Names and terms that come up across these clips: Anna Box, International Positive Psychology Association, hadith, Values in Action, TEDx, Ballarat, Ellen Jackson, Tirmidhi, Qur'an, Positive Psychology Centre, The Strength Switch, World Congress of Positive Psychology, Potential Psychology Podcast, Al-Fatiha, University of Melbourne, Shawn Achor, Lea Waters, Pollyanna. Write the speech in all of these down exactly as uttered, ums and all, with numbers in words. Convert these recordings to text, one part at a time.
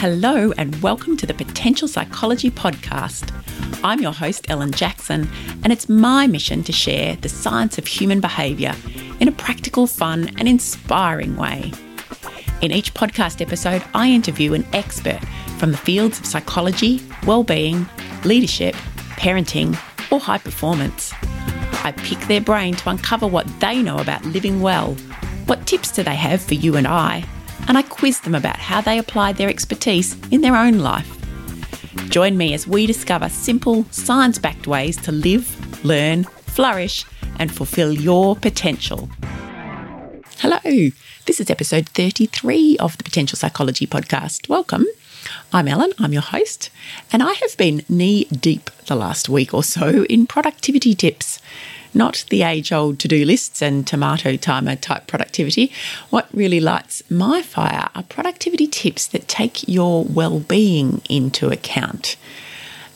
Hello and welcome to the Potential Psychology Podcast. I'm your host, Ellen Jackson, and it's my mission to share the science of human behaviour in a practical, fun and inspiring way. In each podcast episode, I interview an expert from the fields of psychology, wellbeing, leadership, parenting or high performance. I pick their brain to uncover what they know about living well, what tips do they have for you and I, and I quiz them about how they apply their expertise in their own life. Join me as we discover simple, science-backed ways to live, learn, flourish, and fulfill your potential. Hello, this is episode thirty-three of the Potential Psychology Podcast. Welcome. I'm Ellen, I'm your host, and I have been knee-deep the last week or so in productivity tips. Not the age-old to-do lists and tomato timer type productivity. What really lights my fire are productivity tips that take your well-being into account.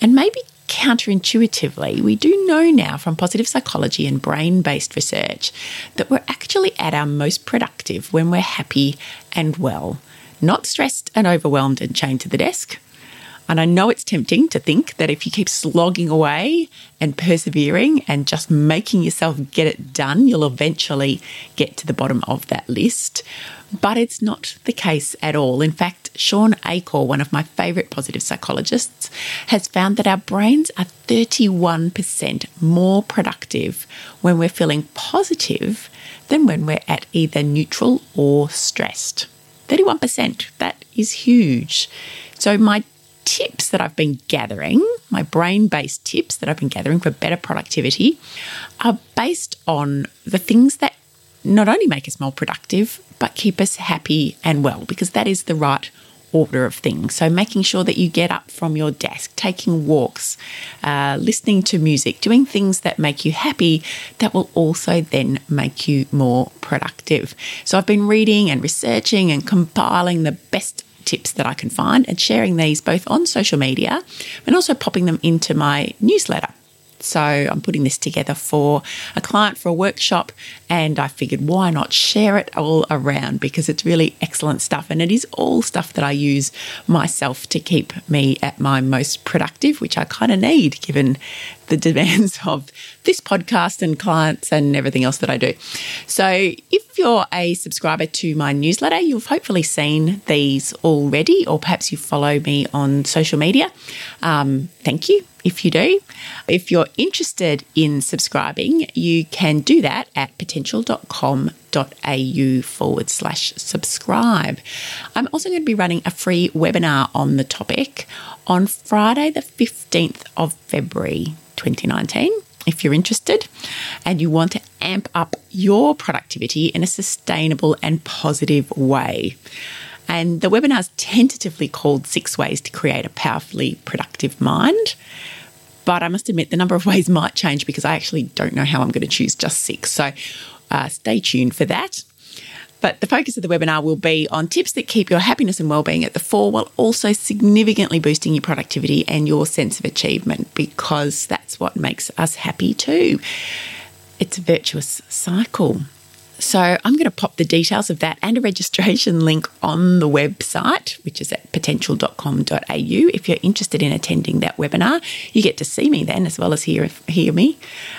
And maybe counterintuitively, we do know now from positive psychology and brain-based research that we're actually at our most productive when we're happy and well, not stressed and overwhelmed and chained to the desk. And I know it's tempting to think that if you keep slogging away and persevering and just making yourself get it done, you'll eventually get to the bottom of that list. But it's not the case at all. In fact, Shawn Achor, one of my favourite positive psychologists, has found that our brains are thirty-one percent more productive when we're feeling positive than when we're at either neutral or stressed. thirty-one percent, that is huge. So my tips that I've been gathering, my brain-based tips that I've been gathering for better productivity are based on the things that not only make us more productive, but keep us happy and well, because that is the right order of things. So making sure that you get up from your desk, taking walks, uh, listening to music, doing things that make you happy that will also then make you more productive. So I've been reading and researching and compiling the best tips that I can find and sharing these both on social media and also popping them into my newsletter. So I'm putting this together for a client for a workshop, and I figured why not share it all around, because it's really excellent stuff and it is all stuff that I use myself to keep me at my most productive, which I kind of need given the demands of this podcast and clients and everything else that I do. So if you're a subscriber to my newsletter, you've hopefully seen these already, or perhaps you follow me on social media. Um, thank you if you do. If you're interested in subscribing, you can do that at potential dot com dot a u forward slash subscribe. I'm also going to be running a free webinar on the topic on Friday the fifteenth of February twenty nineteen. If you're interested and you want to amp up your productivity in a sustainable and positive way. And the webinar's tentatively called Six Ways to Create a Powerfully Productive Mind. But I must admit, the number of ways might change because I actually don't know how I'm going to choose just six. So uh, stay tuned for that. But the focus of the webinar will be on tips that keep your happiness and wellbeing at the fore while also significantly boosting your productivity and your sense of achievement, because that's what makes us happy too. It's a virtuous cycle. So I'm going to pop the details of that and a registration link on the website, which is at potential dot com dot a u. If you're interested in attending that webinar, you get to see me then as well as hear, hear me.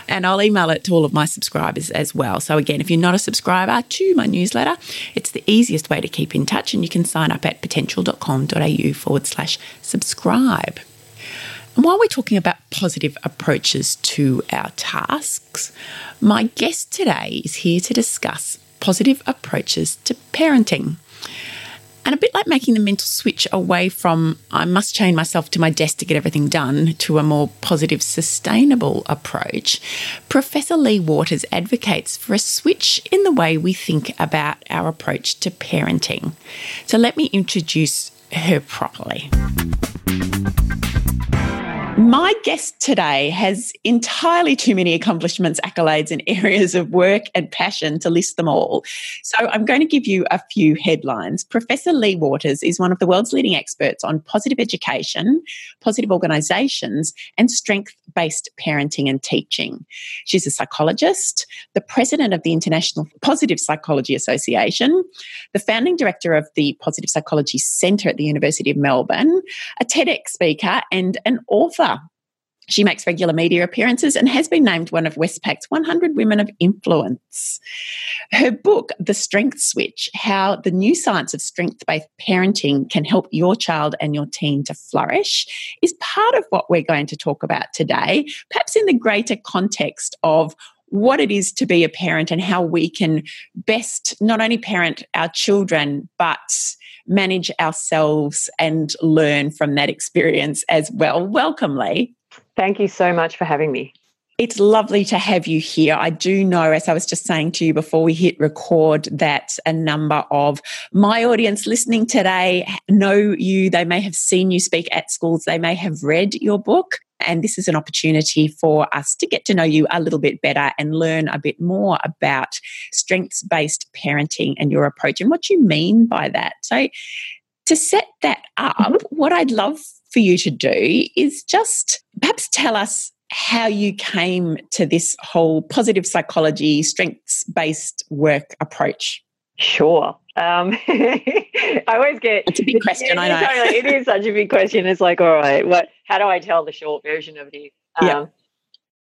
And I'll email it to all of my subscribers as well. So again, if you're not a subscriber to my newsletter, it's the easiest way to keep in touch, and you can sign up at potential dot com dot a u forward slash subscribe. And while we're talking about positive approaches to our tasks, my guest today is here to discuss positive approaches to parenting. And a bit like making the mental switch away from I must chain myself to my desk to get everything done to a more positive, sustainable approach, Professor Lea Waters advocates for a switch in the way we think about our approach to parenting. So let me introduce her properly. My guest today has entirely too many accomplishments, accolades, and areas of work and passion to list them all. So I'm going to give you a few headlines. Professor Lea Waters is one of the world's leading experts on positive education, positive organisations, and strength-based parenting and teaching. She's a psychologist, the president of the International Positive Psychology Association, the founding director of the Positive Psychology Centre at the University of Melbourne, a TEDx speaker, and an author. She makes regular media appearances and has been named one of Westpac's one hundred Women of Influence. Her book, The Strength Switch, How the New Science of Strength-Based Parenting Can Help Your Child and Your Teen to Flourish, is part of what we're going to talk about today, perhaps in the greater context of what it is to be a parent and how we can best not only parent our children, but manage ourselves and learn from that experience as well. Welcome, Lea. Thank you so much for having me. It's lovely to have you here. I do know, as I was just saying to you before we hit record, that a number of my audience listening today know you. They may have seen you speak at schools. They may have read your book. And this is an opportunity for us to get to know you a little bit better and learn a bit more about strengths-based parenting and your approach and what you mean by that. So to set that up, mm-hmm. what I'd love for you to do is just perhaps tell us how you came to this whole positive psychology, strengths-based work approach. Sure. Um, I always get... It's a big question, it, I know. Totally, it is such a big question. It's like, all right, what? How do I tell the short version of this? Um, yeah.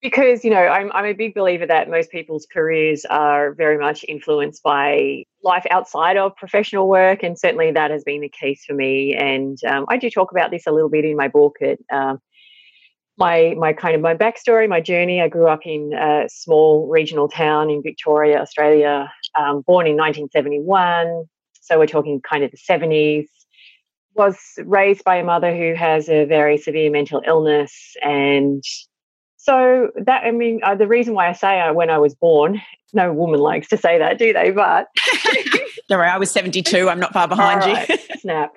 Because, you know, I'm, I'm a big believer that most people's careers are very much influenced by life outside of professional work, and certainly that has been the case for me. And um, I do talk about this a little bit in my book. At, um, my my kind of my backstory, my journey. I grew up in a small regional town in Victoria, Australia, um, born in nineteen seventy-one. So we're talking kind of the seventies. Was raised by a mother who has a very severe mental illness. And so that, I mean, uh, the reason why I say I, when I was born, no woman likes to say that, do they? But don't worry, I was seventy-two. I'm not far behind right, you. Snap.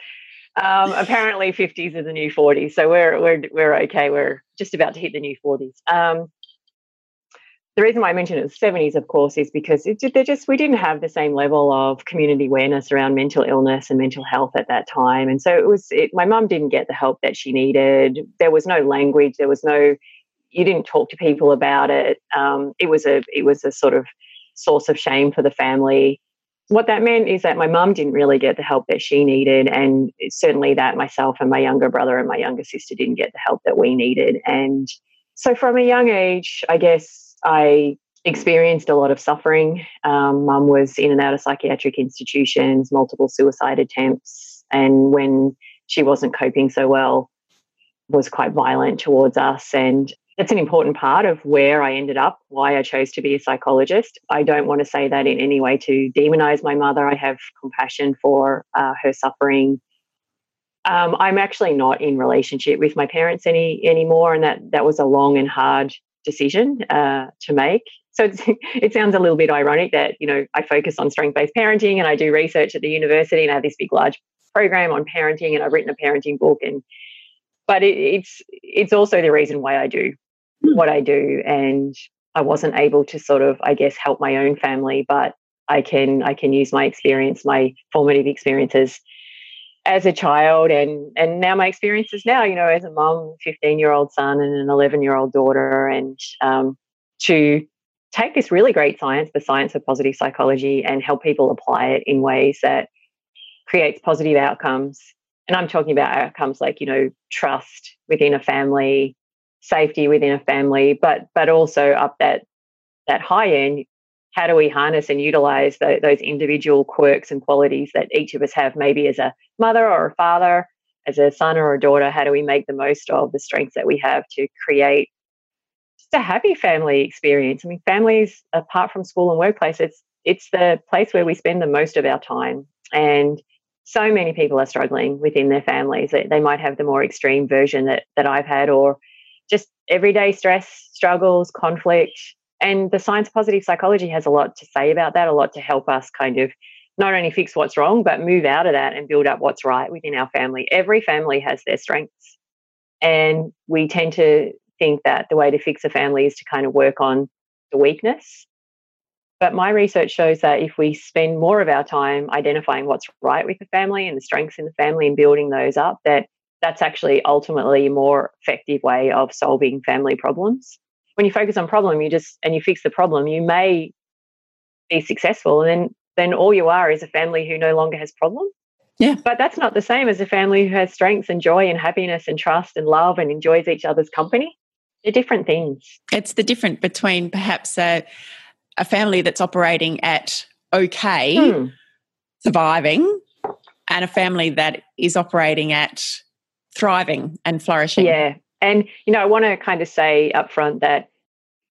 Um, apparently fifties are the new forties. So we're, we're, we're okay. We're just about to hit the new forties. Um, the reason why I mentioned it was seventies, of course, is because it, they're just, we didn't have the same level of community awareness around mental illness and mental health at that time. And so it was, it, my mum didn't get the help that she needed. There was no language. There was no, you didn't talk to people about it. Um, it was a, it was a sort of source of shame for the family. What that meant is that my mum didn't really get the help that she needed, and certainly that myself and my younger brother and my younger sister didn't get the help that we needed. And so from a young age, I guess I experienced a lot of suffering. Um, mum was in and out of psychiatric institutions, multiple suicide attempts, and when she wasn't coping so well, was quite violent towards us. And that's an important part of where I ended up, why I chose to be a psychologist. I don't want to say that in any way to demonize my mother. I have compassion for uh, her suffering. Um, I'm actually not in relationship with my parents any anymore, and that that was a long and hard decision uh, to make. So it's, it sounds a little bit ironic that, you know, I focus on strength-based parenting and I do research at the university and I have this big, large program on parenting, and I've written a parenting book, and but it, it's it's also the reason why I do what I do, and I wasn't able to sort of, I guess, help my own family, but I can I can use my experience, my formative experiences as a child, and and now my experiences now, you know, as a mum, fifteen-year-old son and an eleven-year-old daughter, and um, to take this really great science, the science of positive psychology, and help people apply it in ways that creates positive outcomes. And I'm talking about outcomes like, you know, trust within a family, safety within a family, but but also up that that high end, how do we harness and utilise the, those individual quirks and qualities that each of us have, maybe as a mother or a father, as a son or a daughter? How do we make the most of the strengths that we have to create just a happy family experience? I mean, families, apart from school and workplace, it's it's the place where we spend the most of our time. And so many people are struggling within their families. They might have the more extreme version that that I've had, or just everyday stress, struggles, conflict. And the science of positive psychology has a lot to say about that, a lot to help us kind of not only fix what's wrong, but move out of that and build up what's right within our family. Every family has their strengths. And we tend to think that the way to fix a family is to kind of work on the weakness. But my research shows that if we spend more of our time identifying what's right with the family and the strengths in the family and building those up, that that's actually ultimately a more effective way of solving family problems. When you focus on problem, you just and you fix the problem, you may be successful, and then then all you are is a family who no longer has problems. Yeah. But that's not the same as a family who has strengths and joy and happiness and trust and love and enjoys each other's company. They're different things. It's the difference between perhaps a, a family that's operating at okay, hmm. surviving, and a family that is operating at thriving and flourishing. Yeah. And, you know, I want to kind of say up front that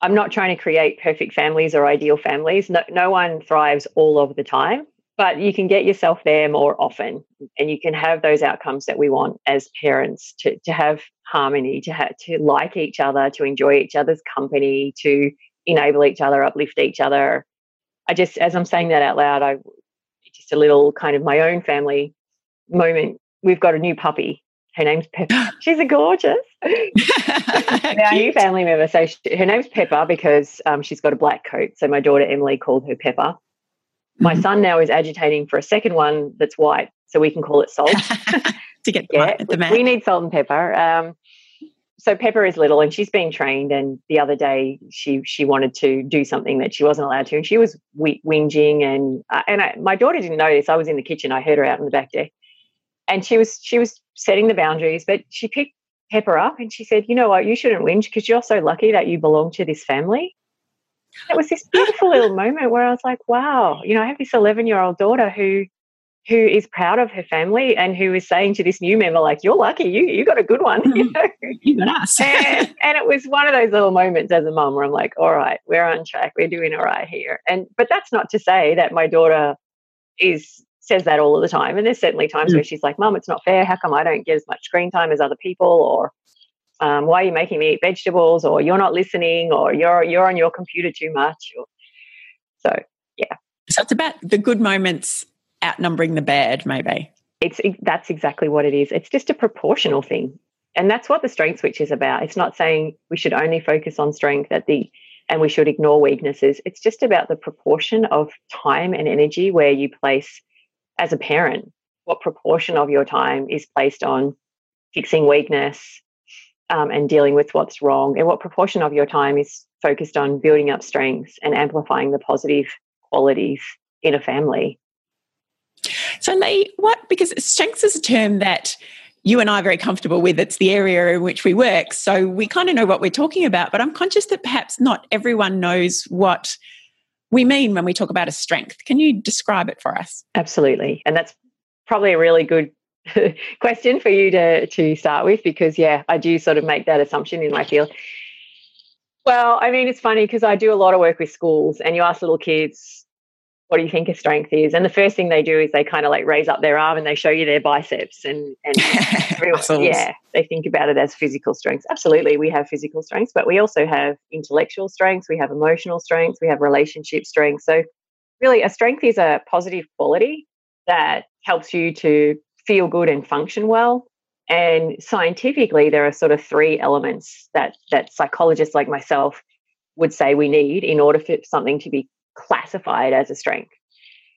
I'm not trying to create perfect families or ideal families. No, no one thrives all of the time. But you can get yourself there more often, and you can have those outcomes that we want as parents, to, to have harmony, to, ha- to like each other, to enjoy each other's company, to enable each other, uplift each other. I just, as I'm saying that out loud, I just a little kind of my own family moment. We've got a new puppy. Her name's Peppa. She's a gorgeous. Our new family member. So she, her name's Peppa because um, she's got a black coat. So my daughter Emily called her Peppa. My son now is agitating for a second one that's white, so we can call it Salt. to get the, yeah, the man. We need Salt and Pepper. Um, so Pepper is little, and she's being trained, and the other day she she wanted to do something that she wasn't allowed to, and she was we- whinging. And, uh, and I, my daughter didn't know this. I was in the kitchen. I heard her out in the back deck. And she was she was setting the boundaries, but she picked Pepper up, and she said, you know what, you shouldn't whinge because you're so lucky that you belong to this family. It was this beautiful little moment where I was like, wow, you know, I have this eleven-year-old daughter who who is proud of her family and who is saying to this new member, like, you're lucky, you you got a good one. Mm, you know? You got us. and, and it was one of those little moments as a mum where I'm like, all right, we're on track, we're doing all right here. And But that's not to say that my daughter is says that all the time. And there's certainly times mm. where she's like, Mum, it's not fair. How come I don't get as much screen time as other people? Or Um, why are you making me eat vegetables, or you're not listening, or you're you're on your computer too much? Or, so, yeah. So it's about the good moments outnumbering the bad, maybe. It's it, That's exactly what it is. It's just a proportional thing. And that's what the strength switch is about. It's not saying we should only focus on strength at the and we should ignore weaknesses. It's just about the proportion of time and energy where you place, as a parent, what proportion of your time is placed on fixing weakness, Um, and dealing with what's wrong, and what proportion of your time is focused on building up strengths and amplifying the positive qualities in a family. So, Lea, what, because strengths is a term that you and I are very comfortable with. It's the area in which we work. So we kind of know what we're talking about, but I'm conscious that perhaps not everyone knows what we mean when we talk about a strength. Can you describe it for us? Absolutely. And that's probably a really good question for you to to start with, because yeah, I do sort of make that assumption in my field. Well, I mean, it's funny because I do a lot of work with schools, and you ask little kids, what do you think a strength is? And the first thing they do is they kind of like raise up their arm and they show you their biceps and, and everyone, yeah, they think about it as physical strengths. Absolutely, we have physical strengths, but we also have intellectual strengths, we have emotional strengths, we have relationship strengths. So really, a strength is a positive quality that helps you to feel good and function well. And scientifically, there are sort of three elements that that psychologists like myself would say we need in order for something to be classified as a strength.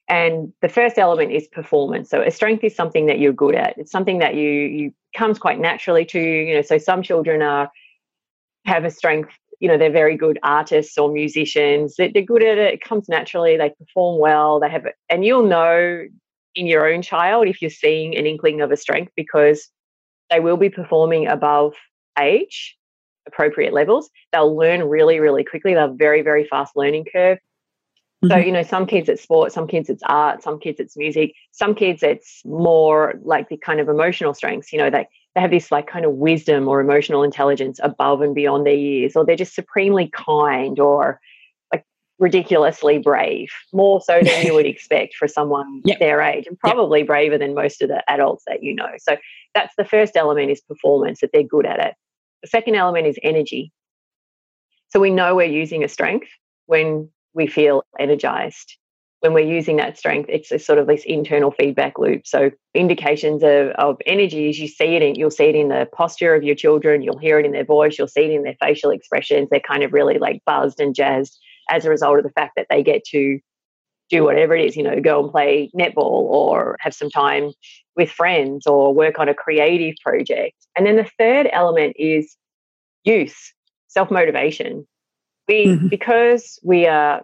And the first element is performance. So a strength is something that you're good at. It's something that you you comes quite naturally to you. You know, so some children are have a strength. You know, they're very good artists or musicians. They're, they're good at it. It comes naturally. They perform well. They have it, and you'll know in your own child if you're seeing an inkling of a strength, because they will be performing above age, appropriate levels. They'll learn really, really quickly. They'll have very, very fast learning curve. Mm-hmm. So, you know, some kids it's sport, some kids it's art, some kids it's music, some kids it's more like the kind of emotional strengths, you know, they, they have this like kind of wisdom or emotional intelligence above and beyond their years, or they're just supremely kind or ridiculously brave, more so than you would expect for someone yep. their age, and probably yep. braver than most of the adults that you know. So that's the first element, is performance, that they're good at it. The second element is energy. So we know we're using a strength when we feel energized, when we're using that strength, it's a sort of this internal feedback loop. So indications of, of energy is you see it in, you'll see it in the posture of your children, you'll hear it in their voice, you'll see it in their facial expressions. They're kind of really like buzzed and jazzed as a result of the fact that they get to do whatever it is, you know, go and play netball or have some time with friends or work on a creative project. And then the third element is use, self-motivation. We, mm-hmm. because we are,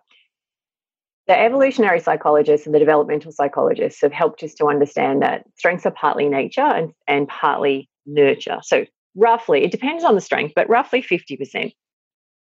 the evolutionary psychologists and the developmental psychologists have helped us to understand that strengths are partly nature and, and partly nurture. So roughly, it depends on the strength, but roughly fifty percent.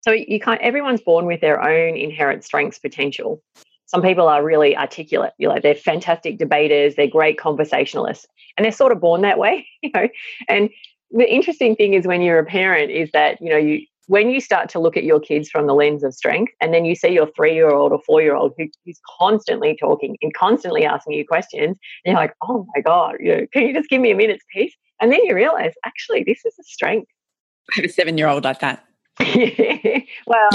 So you can't, everyone's born with their own inherent strengths potential. Some people are really articulate. You know, they're fantastic debaters. They're great conversationalists, and they're sort of born that way. You know, and the interesting thing is when you're a parent is that you know you when you start to look at your kids from the lens of strength, and then you see your three-year-old or four-year-old who, who's constantly talking and constantly asking you questions, and you're like, oh my god, you know, can you just give me a minute's peace? And then you realize actually this is a strength. I have a seven-year-old like that. Yeah. Well,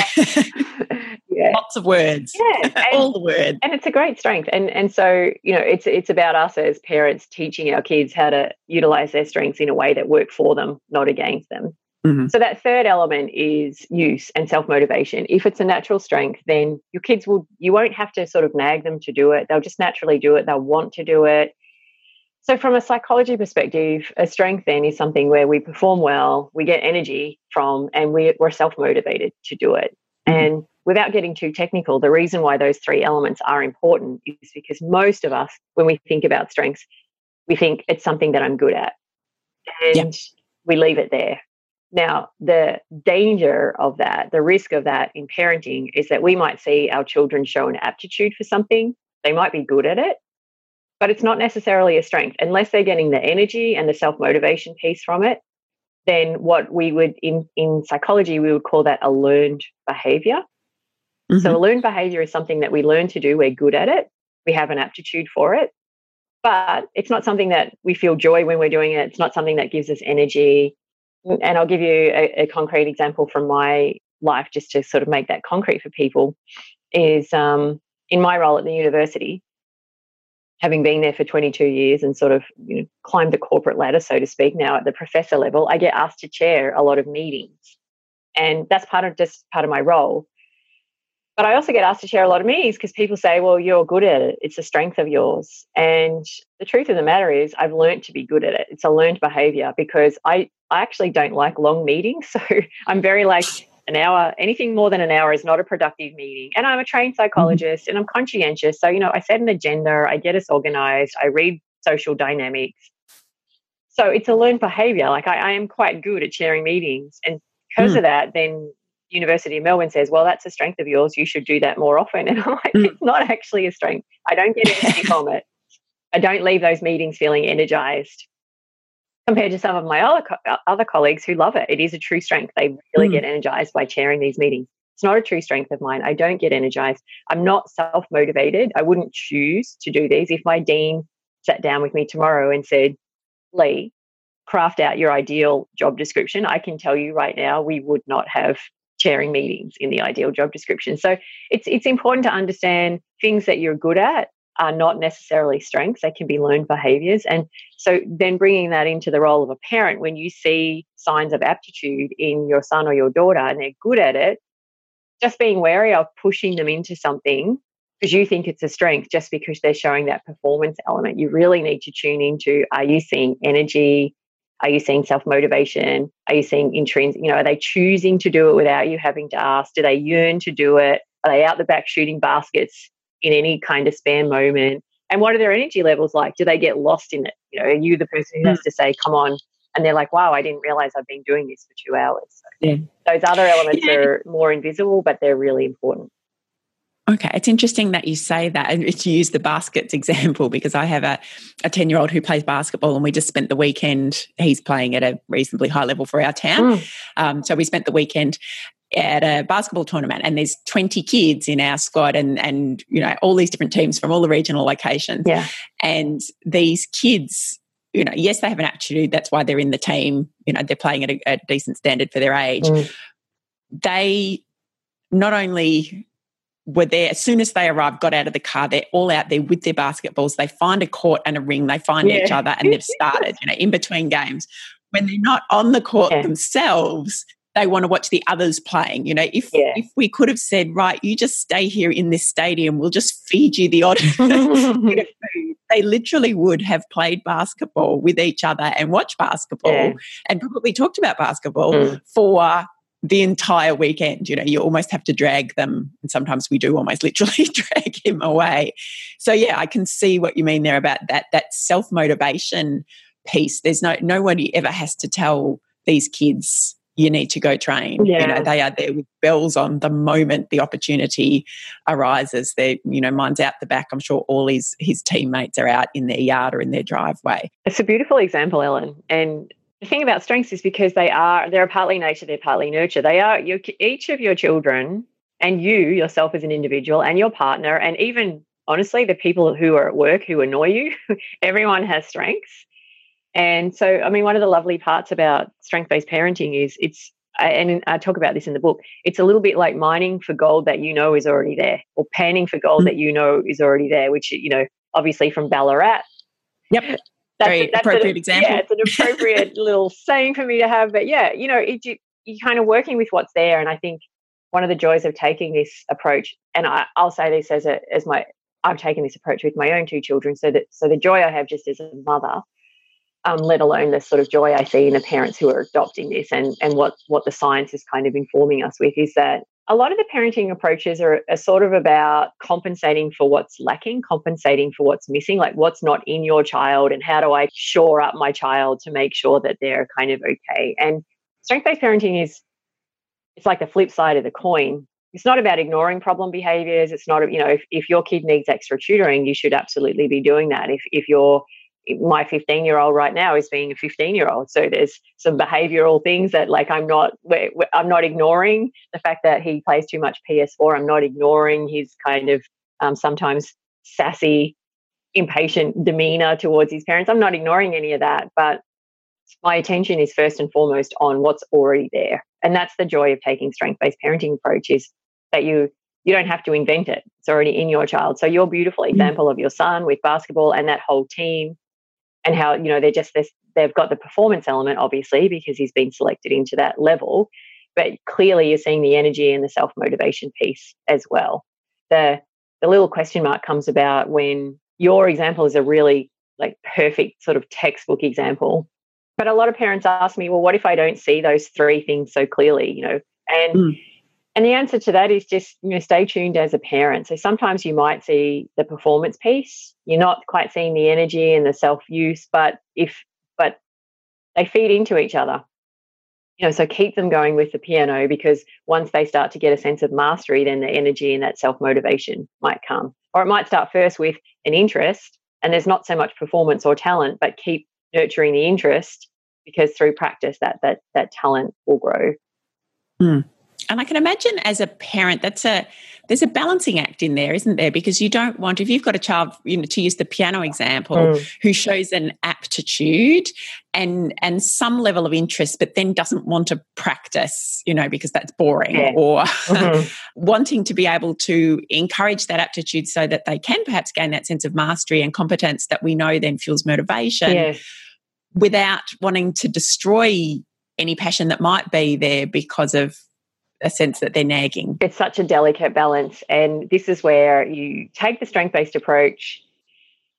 yeah. Lots of words, yeah, and, all the words, and it's a great strength. And and so you know, it's it's about us as parents teaching our kids how to utilize their strengths in a way that work for them, not against them. Mm-hmm. So that third element is use and self motivation. If it's a natural strength, then your kids will you won't have to sort of nag them to do it. They'll just naturally do it. They'll want to do it. So from a psychology perspective, a strength then is something where we perform well, we get energy from, and we, we're self-motivated to do it. Mm-hmm. And without getting too technical, the reason why those three elements are important is because most of us, when we think about strengths, we think it's something that I'm good at, and yep. we leave it there. Now, the danger of that, the risk of that in parenting is that we might see our children show an aptitude for something. They might be good at it, but it's not necessarily a strength. Unless they're getting the energy and the self-motivation piece from it, then what we would, in, in psychology, we would call that a learned behavior. Mm-hmm. So a learned behavior is something that we learn to do. We're good at it. We have an aptitude for it. But it's not something that we feel joy when we're doing it. It's not something that gives us energy. And I'll give you a, a concrete example from my life just to sort of make that concrete for people is um, in my role at the university, having been there for twenty-two years and sort of you know, climbed the corporate ladder, so to speak, now at the professor level, I get asked to chair a lot of meetings. And that's part of just part of my role. But I also get asked to chair a lot of meetings because people say, well, you're good at it. It's a strength of yours. And the truth of the matter is I've learned to be good at it. It's a learned behavior because I, I actually don't like long meetings. So I'm very like an hour, anything more than an hour is not a productive meeting. And I'm a trained psychologist and I'm conscientious. So, you know, I set an agenda, I get us organized, I read social dynamics. So it's a learned behavior. Like I, I am quite good at chairing meetings. And because mm. of that, then University of Melbourne says, well, that's a strength of yours. You should do that more often. And I'm like, mm. it's not actually a strength. I don't get anything from it. I don't leave those meetings feeling energized compared to some of my other, co- other colleagues who love it. It is a true strength. They really mm. get energized by chairing these meetings. It's not a true strength of mine. I don't get energized. I'm not self-motivated. I wouldn't choose to do these. If my dean sat down with me tomorrow and said, Lea, craft out your ideal job description, I can tell you right now we would not have chairing meetings in the ideal job description. So it's it's important to understand things that you're good at are not necessarily strengths. They can be learned behaviors. And so then bringing that into the role of a parent, when you see signs of aptitude in your son or your daughter and they're good at it, just being wary of pushing them into something because you think it's a strength just because they're showing that performance element. You really need to tune into, are you seeing energy? Are you seeing self-motivation? Are you seeing intrinsic? You know, are they choosing to do it without you having to ask? Do they yearn to do it? Are they out the back shooting baskets in any kind of spare moment? And what are their energy levels like? Do they get lost in it? You know, are you the person who has to say, come on? And they're like, wow, I didn't realize I've been doing this for two hours. So yeah. Those other elements yeah. are more invisible, but they're really important. Okay, it's interesting that you say that and to use the baskets example because I have a, a ten-year-old who plays basketball and we just spent the weekend, he's playing at a reasonably high level for our town. Mm. Um, so we spent the weekend at a basketball tournament and there's twenty kids in our squad and, and you know, all these different teams from all the regional locations. Yeah. And these kids, you know, yes, they have an aptitude. That's why they're in the team. You know, they're playing at a, a decent standard for their age. Mm. They not only were there as soon as they arrived, got out of the car, they're all out there with their basketballs. They find a court and a ring, they find yeah. each other, and they've started, you know, in between games. When they're not on the court yeah. themselves, they want to watch the others playing. You know, if yeah. if we could have said, right, you just stay here in this stadium, we'll just feed you the odd food. They literally would have played basketball with each other and watched basketball yeah. and probably talked about basketball mm. for the entire weekend. You know, you almost have to drag them, and sometimes we do almost literally drag him away. So, yeah, I can see what you mean there about that that self-motivation piece. There's no nobody ever has to tell these kids, you need to go train. Yeah. You know, they are there with bells on the moment the opportunity arises. They're, you know, mine's out the back. I'm sure all his his teammates are out in their yard or in their driveway. It's a beautiful example, Ellen. And the thing about strengths is because they are, they're partly nature, they're partly nurture. They are, your, each of your children and you, yourself as an individual and your partner, and even, honestly, the people who are at work who annoy you, everyone has strengths. And so, I mean, one of the lovely parts about strength-based parenting is it's, and I talk about this in the book, it's a little bit like mining for gold that you know is already there, or panning for gold mm-hmm. that you know is already there, which, you know, obviously from Ballarat. Yep. That's Very a, that's appropriate a, example. Yeah, it's an appropriate little saying for me to have. But, yeah, you know, it, you, you're kind of working with what's there. And I think one of the joys of taking this approach, and I, I'll say this as a, as my, I've taken this approach with my own two children, so that so the joy I have just as a mother, Um, let alone the sort of joy I see in the parents who are adopting this, and and what what the science is kind of informing us with, is that a lot of the parenting approaches are, are sort of about compensating for what's lacking, compensating for what's missing, like what's not in your child, and how do I shore up my child to make sure that they're kind of okay. And strength-based parenting is, it's like the flip side of the coin. It's not about ignoring problem behaviors. It's not, you know, if, if your kid needs extra tutoring, you should absolutely be doing that. If if you're My fifteen-year-old right now is being a fifteen-year-old, so there's some behavioural things that, like, I'm not, I'm not ignoring the fact that he plays too much P S four. I'm not ignoring his kind of um, sometimes sassy, impatient demeanour towards his parents. I'm not ignoring any of that, but my attention is first and foremost on what's already there, and that's the joy of taking strength-based parenting approach, is that you. You don't have to invent it; it's already in your child. So your beautiful example mm-hmm. of your son with basketball and that whole team. And how, you know, they're just this, they've got the performance element, obviously, because he's been selected into that level. But clearly you're seeing the energy and the self-motivation piece as well. The the little question mark comes about when your example is a really, like, perfect sort of textbook example. But a lot of parents ask me, well, what if I don't see those three things so clearly, you know? And mm. and the answer to that is just, you know, stay tuned as a parent. So sometimes you might see the performance piece. You're not quite seeing the energy and the self-use, but if but they feed into each other. You know, so keep them going with the piano, because once they start to get a sense of mastery, then the energy and that self-motivation might come. Or it might start first with an interest, and there's not so much performance or talent, but keep nurturing the interest, because through practice that that that talent will grow. Mm. And I can imagine as a parent, that's a there's a balancing act in there, isn't there? Because you don't want, if you've got a child, you know, to use the piano example, mm. who shows an aptitude and and some level of interest, but then doesn't want to practice, you know, because that's boring, yeah. or mm-hmm. wanting to be able to encourage that aptitude so that they can perhaps gain that sense of mastery and competence that we know then fuels motivation, yeah. without wanting to destroy any passion that might be there because of a sense that they're nagging. It's such a delicate balance, and this is where you take the strength-based approach,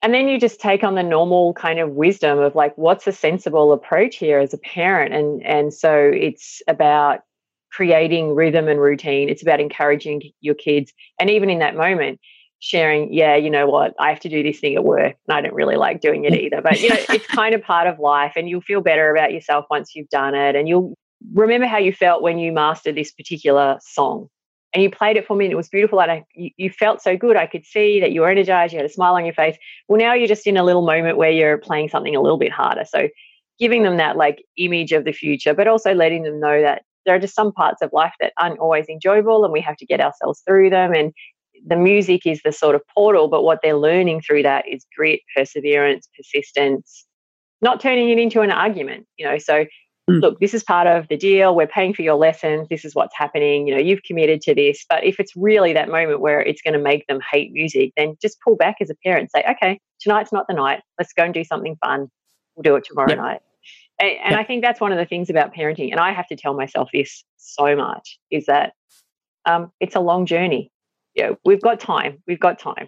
and then you just take on the normal kind of wisdom of, like, what's a sensible approach here as a parent. And and so it's about creating rhythm and routine. It's about encouraging your kids, and even in that moment sharing, yeah, you know what, I have to do this thing at work and I don't really like doing it either, but, you know, it's kind of part of life, and you'll feel better about yourself once you've done it, and you'll remember how you felt when you mastered this particular song, and you played it for me, and it was beautiful, and I, you, you felt so good. I could see that you were energized, you had a smile on your face. Well, now you're just in a little moment where you're playing something a little bit harder. So giving them that, like, image of the future, but also letting them know that there are just some parts of life that aren't always enjoyable, and we have to get ourselves through them. And the music is the sort of portal, but what they're learning through that is grit, perseverance, persistence, not turning it into an argument, you know. So look, this is part of the deal. We're paying for your lessons. This is what's happening. You know, you've committed to this. But if it's really that moment where it's going to make them hate music, then just pull back as a parent. Say, okay, tonight's not the night. Let's go and do something fun. We'll do it tomorrow yep. night. And, and yep. I think that's one of the things about parenting. And I have to tell myself this so much is that um, it's a long journey. Yeah, we've got time. We've got time.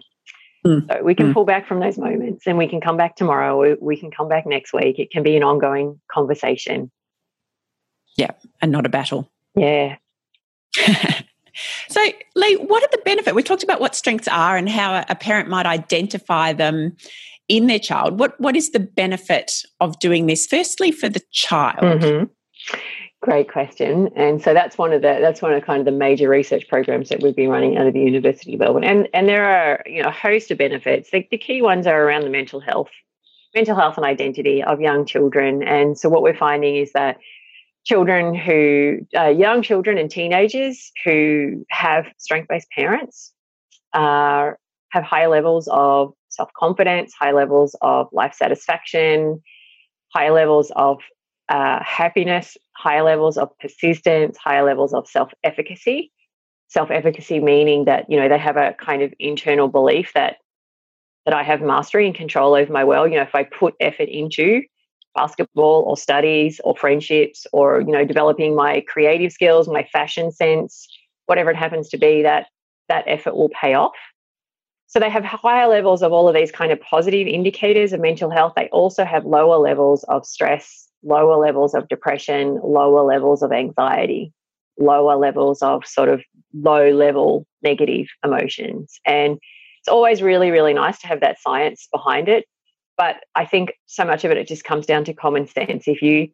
Mm. So we can mm. pull back from those moments, and we can come back tomorrow. Or we can come back next week. It can be an ongoing conversation. Yeah, and not a battle. Yeah. So, Lea, what are the benefits? We've talked about what strengths are and how a parent might identify them in their child. What What is the benefit of doing this, firstly, for the child? Mm-hmm. Great question. And so that's one of the that's one of kind of the major research programs that we've been running out of the University of Melbourne. And and there are, you know, a host of benefits. The, the key ones are around the mental health, mental health and identity of young children. And so what we're finding is that children who, uh, young children and teenagers who have strength-based parents uh, have high levels of self-confidence, high levels of life satisfaction, high levels of uh, happiness, high levels of persistence, high levels of self-efficacy. Self-efficacy meaning that, you know, they have a kind of internal belief that that I have mastery and control over my world. You know, if I put effort into basketball or studies or friendships or, you know, developing my creative skills, my fashion sense, whatever it happens to be, that that effort will pay off. So they have higher levels of all of these kind of positive indicators of mental health. They also have lower levels of stress, lower levels of depression, lower levels of anxiety, lower levels of sort of low-level negative emotions. And it's always really, really nice to have that science behind it. But I think so much of it, it just comes down to common sense. If you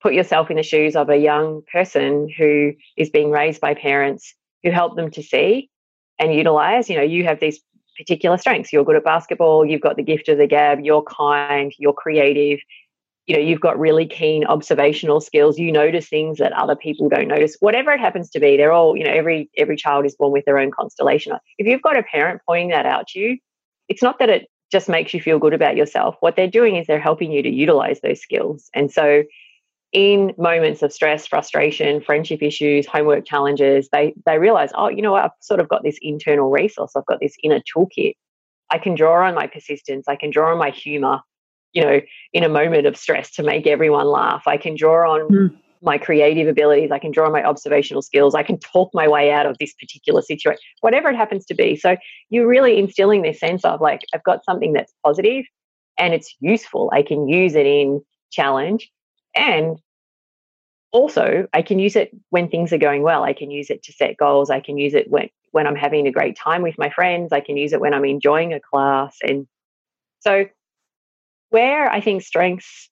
put yourself in the shoes of a young person who is being raised by parents who help them to see and utilize, you know, you have these particular strengths. You're good at basketball. You've got the gift of the gab. You're kind. You're creative. You know, you've got really keen observational skills. You notice things that other people don't notice. Whatever it happens to be, they're all, you know, every every child is born with their own constellation. If you've got a parent pointing that out to you, it's not that it just makes you feel good about yourself. What they're doing is they're helping you to utilize those skills. And so in moments of stress, frustration, friendship issues, homework challenges, they they realize, oh, you know what, I've sort of got this internal resource. I've got this inner toolkit. I can draw on my persistence. I can draw on my humor, you know, in a moment of stress to make everyone laugh. I can draw on mm. my creative abilities. I can draw on my observational skills. I can talk my way out of this particular situation, whatever it happens to be. So you're really instilling this sense of like, I've got something that's positive and it's useful. I can use it in challenge. And also I can use it when things are going well. I can use it to set goals. I can use it when, when I'm having a great time with my friends. I can use it when I'm enjoying a class. And so where I think strengths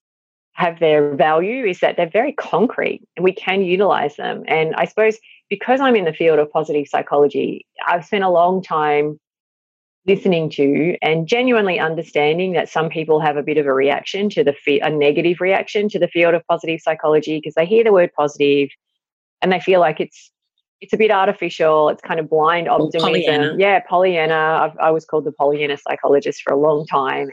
have their value is that they're very concrete and we can utilize them. And I suppose because I'm in the field of positive psychology, I've spent a long time listening to and genuinely understanding that some people have a bit of a reaction to the fe- a negative reaction to the field of positive psychology because they hear the word positive and they feel like it's it's a bit artificial. It's kind of blind optimism. Pollyanna. Yeah, Pollyanna. I've, I was called the Pollyanna psychologist for a long time.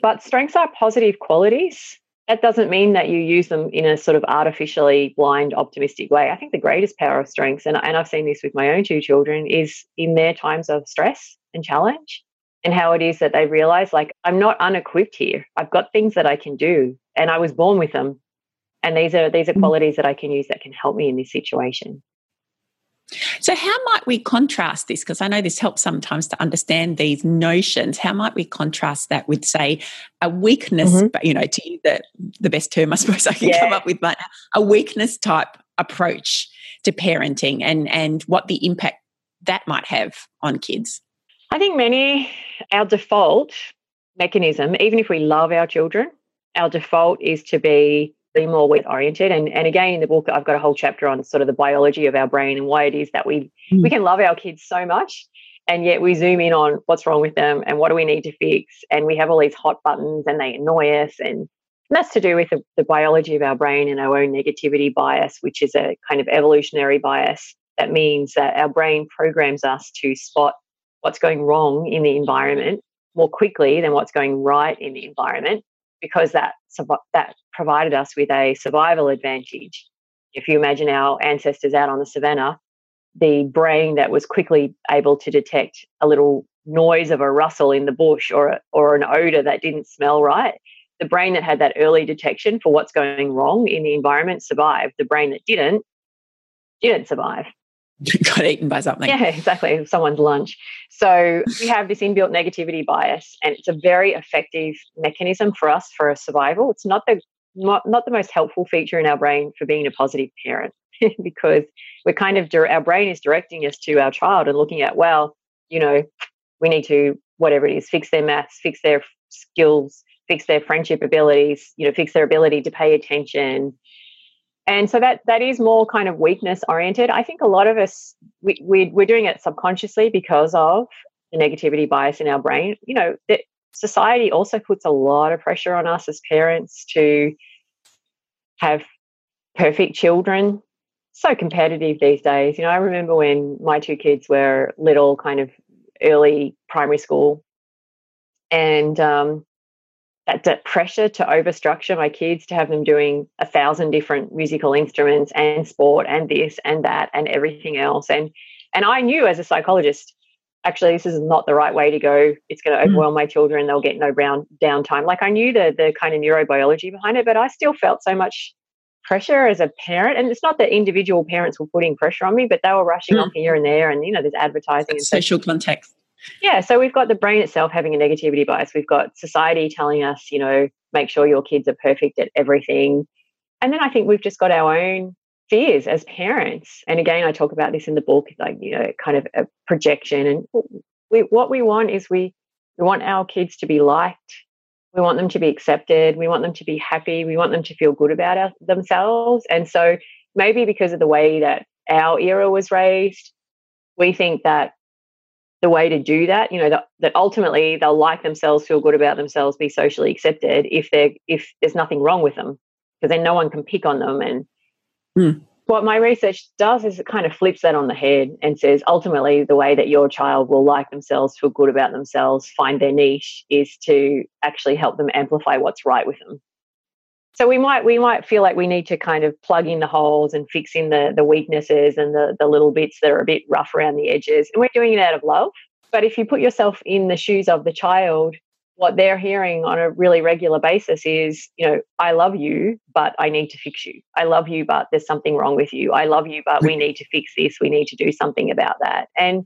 But strengths are positive qualities. That doesn't mean that you use them in a sort of artificially blind, optimistic way. I think the greatest power of strengths, and, and I've seen this with my own two children, is in their times of stress and challenge and how it is that they realize, like, I'm not unequipped here. I've got things that I can do and I was born with them. And these are these are qualities that I can use that can help me in this situation. So how might we contrast this? Because I know this helps sometimes to understand these notions. How might we contrast that with, say, a weakness, mm-hmm. you know, to use the, the best term I suppose I can yeah. come up with, but a weakness type approach to parenting and, and what the impact that might have on kids? I think many, our default mechanism, even if we love our children, our default is to be more weight-oriented. And, and again, in the book, I've got a whole chapter on sort of the biology of our brain and why it is that we, mm. we can love our kids so much, and yet we zoom in on what's wrong with them and what do we need to fix. And we have all these hot buttons and they annoy us. And, and that's to do with the, the biology of our brain and our own negativity bias, which is a kind of evolutionary bias. That means that our brain programs us to spot what's going wrong in the environment more quickly than what's going right in the environment. because that that provided us with a survival advantage. If you imagine our ancestors out on the savannah, the brain that was quickly able to detect a little noise of a rustle in the bush or a, or an odour that didn't smell right, the brain that had that early detection for what's going wrong in the environment survived. The brain that didn't, didn't survive. Got eaten by something. Yeah, exactly. Someone's lunch. So we have this inbuilt negativity bias, and it's a very effective mechanism for us for a survival. It's not the not, not the most helpful feature in our brain for being a positive parent because we're kind of our brain is directing us to our child and looking at, well, you know, we need to whatever it is, fix their maths, fix their skills, fix their friendship abilities, you know, fix their ability to pay attention. And so that that is more kind of weakness oriented. I think a lot of us, we, we, we're doing it subconsciously because of the negativity bias in our brain. You know, that society also puts a lot of pressure on us as parents to have perfect children. So competitive these days. You know, I remember when my two kids were little, kind of early primary school, and um That, that pressure to overstructure my kids, to have them doing a thousand different musical instruments and sport and this and that and everything else. And and I knew as a psychologist, actually, this is not the right way to go. It's going to overwhelm my children. They'll get no brown downtime. Like I knew the the kind of neurobiology behind it, but I still felt so much pressure as a parent. And it's not that individual parents were putting pressure on me, but they were rushing mm. off here and there. And, you know, there's advertising. That's and social context. Yeah, so we've got the brain itself having a negativity bias. We've got society telling us, you know, make sure your kids are perfect at everything. And then I think we've just got our own fears as parents. And again, I talk about this in the book, like, you know, kind of a projection. And we, what we want is we, we want our kids to be liked. We want them to be accepted. We want them to be happy. We want them to feel good about our, themselves. And so maybe because of the way that our era was raised, we think that the way to do that, you know, that, that ultimately they'll like themselves, feel good about themselves, be socially accepted if they're if there's nothing wrong with them, because then no one can pick on them. And mm. what my research does is it kind of flips that on the head and says ultimately the way that your child will like themselves, feel good about themselves, find their niche is to actually help them amplify what's right with them. So we might we might feel like we need to kind of plug in the holes and fix in the, the weaknesses and the, the little bits that are a bit rough around the edges. And we're doing it out of love. But if you put yourself in the shoes of the child, what they're hearing on a really regular basis is, you know, I love you, but I need to fix you. I love you, but there's something wrong with you. I love you, but we need to fix this. We need to do something about that. And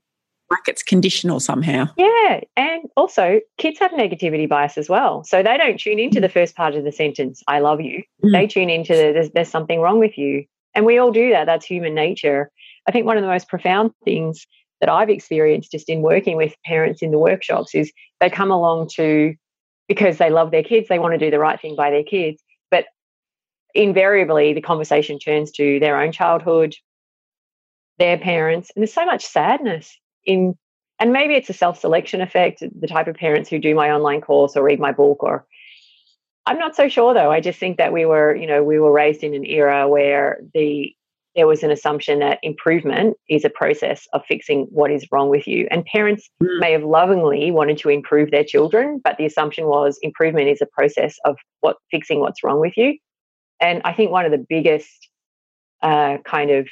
like it's conditional somehow. Yeah. And also kids have negativity bias as well. So they don't tune into the first part of the sentence, I love you. Mm. They tune into the, there's, there's something wrong with you. And we all do that. That's human nature. I think one of the most profound things that I've experienced just in working with parents in the workshops is they come along to, because they love their kids, they want to do the right thing by their kids. But invariably the conversation turns to their own childhood, their parents, and there's so much sadness. In, and maybe it's a self-selection effect, the type of parents who do my online course or read my book, or I'm not so sure though. I just think that we were, you know, we were raised in an era where the there was an assumption that improvement is a process of fixing what is wrong with you. And parents mm. may have lovingly wanted to improve their children, but the assumption was improvement is a process of what fixing what's wrong with you. And I think one of the biggest uh, kind of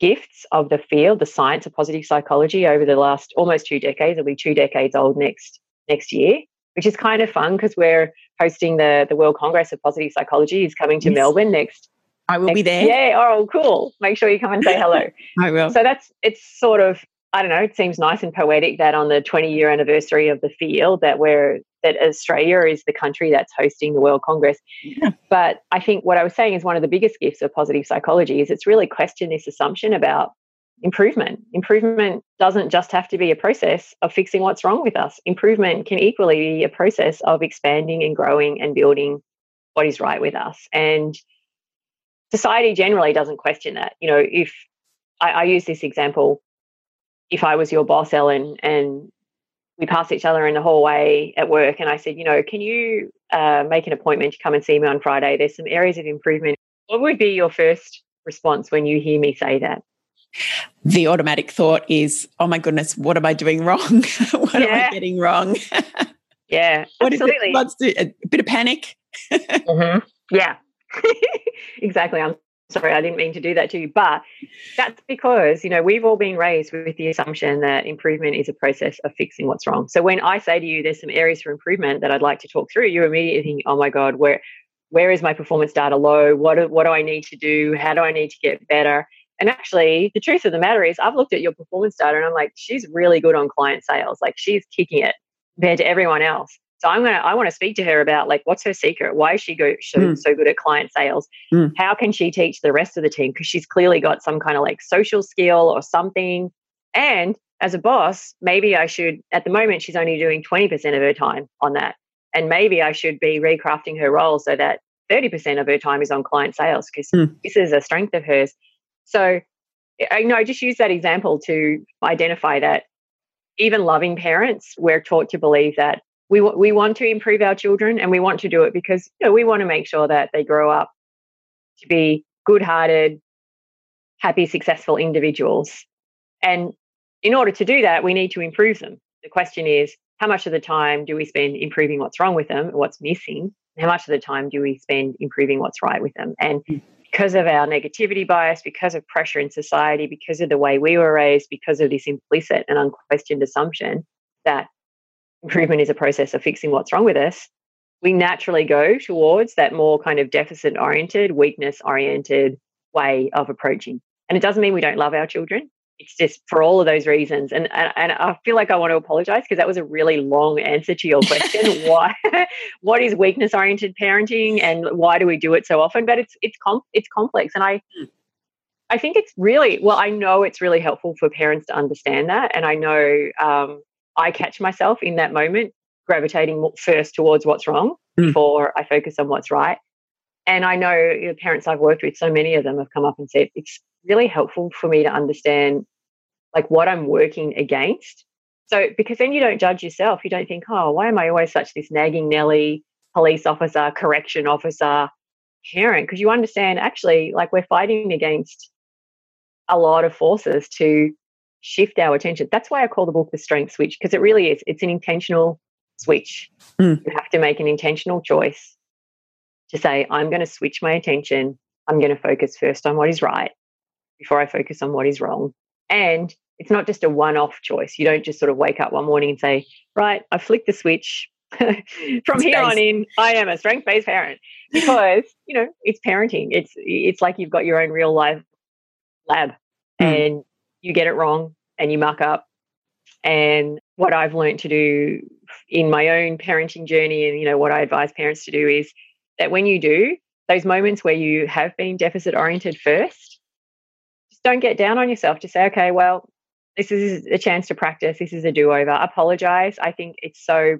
gifts of the field, the science of positive psychology over the last almost two decades, it'll be two decades old next next year, which is kind of fun because we're hosting the, the World Congress of Positive Psychology is coming to yes. Melbourne next. I will next, be there. Yeah, oh, cool. Make sure you come and say hello. I will. So that's, it's sort of, I don't know, it seems nice and poetic that on the twenty-year anniversary of the field that we're, that Australia is the country that's hosting the World Congress. Yeah. But I think what I was saying is one of the biggest gifts of positive psychology is it's really questioned this assumption about improvement. Improvement doesn't just have to be a process of fixing what's wrong with us. Improvement can equally be a process of expanding and growing and building what is right with us. And society generally doesn't question that. You know, if I, I use this example, if I was your boss, Ellen, and we passed each other in the hallway at work and I said, you know, can you uh, make an appointment to come and see me on Friday? There's some areas of improvement. What would be your first response when you hear me say that? The automatic thought is, oh, my goodness, what am I doing wrong? What yeah. am I getting wrong? Yeah, absolutely. What is it? A bit of panic. Mm-hmm. Yeah, exactly. I'm sorry, I didn't mean to do that to you. But that's because, you know, we've all been raised with the assumption that improvement is a process of fixing what's wrong. So when I say to you, there's some areas for improvement that I'd like to talk through, you immediately think, oh my God, where where is my performance data low? What do, what do I need to do? How do I need to get better? And actually, the truth of the matter is I've looked at your performance data and I'm like, she's really good on client sales. Like, she's kicking it compared to everyone else. So I'm gonna, I want to speak to her about, like, what's her secret? Why is she go, so, mm. so good at client sales? Mm. How can she teach the rest of the team? Because she's clearly got some kind of like social skill or something. And as a boss, maybe I should, at the moment, she's only doing twenty percent of her time on that. And maybe I should be recrafting her role so that thirty percent of her time is on client sales, because mm. this is a strength of hers. So, you know, I just use that example to identify that even loving parents, we're taught to believe that we we want to improve our children, and we want to do it because, you know, we want to make sure that they grow up to be good-hearted, happy, successful individuals. And in order to do that, we need to improve them. The question is, how much of the time do we spend improving what's wrong with them, what's missing? How much of the time do we spend improving what's right with them? And because of our negativity bias, because of pressure in society, because of the way we were raised, because of this implicit and unquestioned assumption that improvement is a process of fixing what's wrong with us, we naturally go towards that more kind of deficit-oriented, weakness-oriented way of approaching. And it doesn't mean we don't love our children. It's just for all of those reasons. And and, and I feel like I want to apologize because that was a really long answer to your question. Why? What is weakness-oriented parenting, and why do we do it so often? But it's it's com- it's complex. And I I think it's really, well, I know it's really helpful for parents to understand that. And I know um, I catch myself in that moment gravitating first towards what's wrong mm. before I focus on what's right. And I know, you know, parents I've worked with, so many of them have come up and said, it's really helpful for me to understand, like, what I'm working against. So, because then you don't judge yourself. You don't think, oh, why am I always such this nagging Nelly, police officer, correction officer, parent? Because you understand, actually, like, we're fighting against a lot of forces to shift our attention. That's why I call the book The Strength Switch, because it really is. It's an intentional switch. Mm. You have to make an intentional choice to say, I'm going to switch my attention. I'm going to focus first on what is right before I focus on what is wrong. And it's not just a one-off choice. You don't just sort of wake up one morning and say, right, I flicked the switch. From here on in, I am a strength-based parent. Because, you know, it's parenting. It's it's like you've got your own real life lab mm. and you get it wrong and you muck up. And what I've learned to do in my own parenting journey, and, you know, what I advise parents to do is that when you do, those moments where you have been deficit-oriented first, don't get down on yourself. Just say, okay, well, this is a chance to practice. This is a do-over. Apologize. I think it's so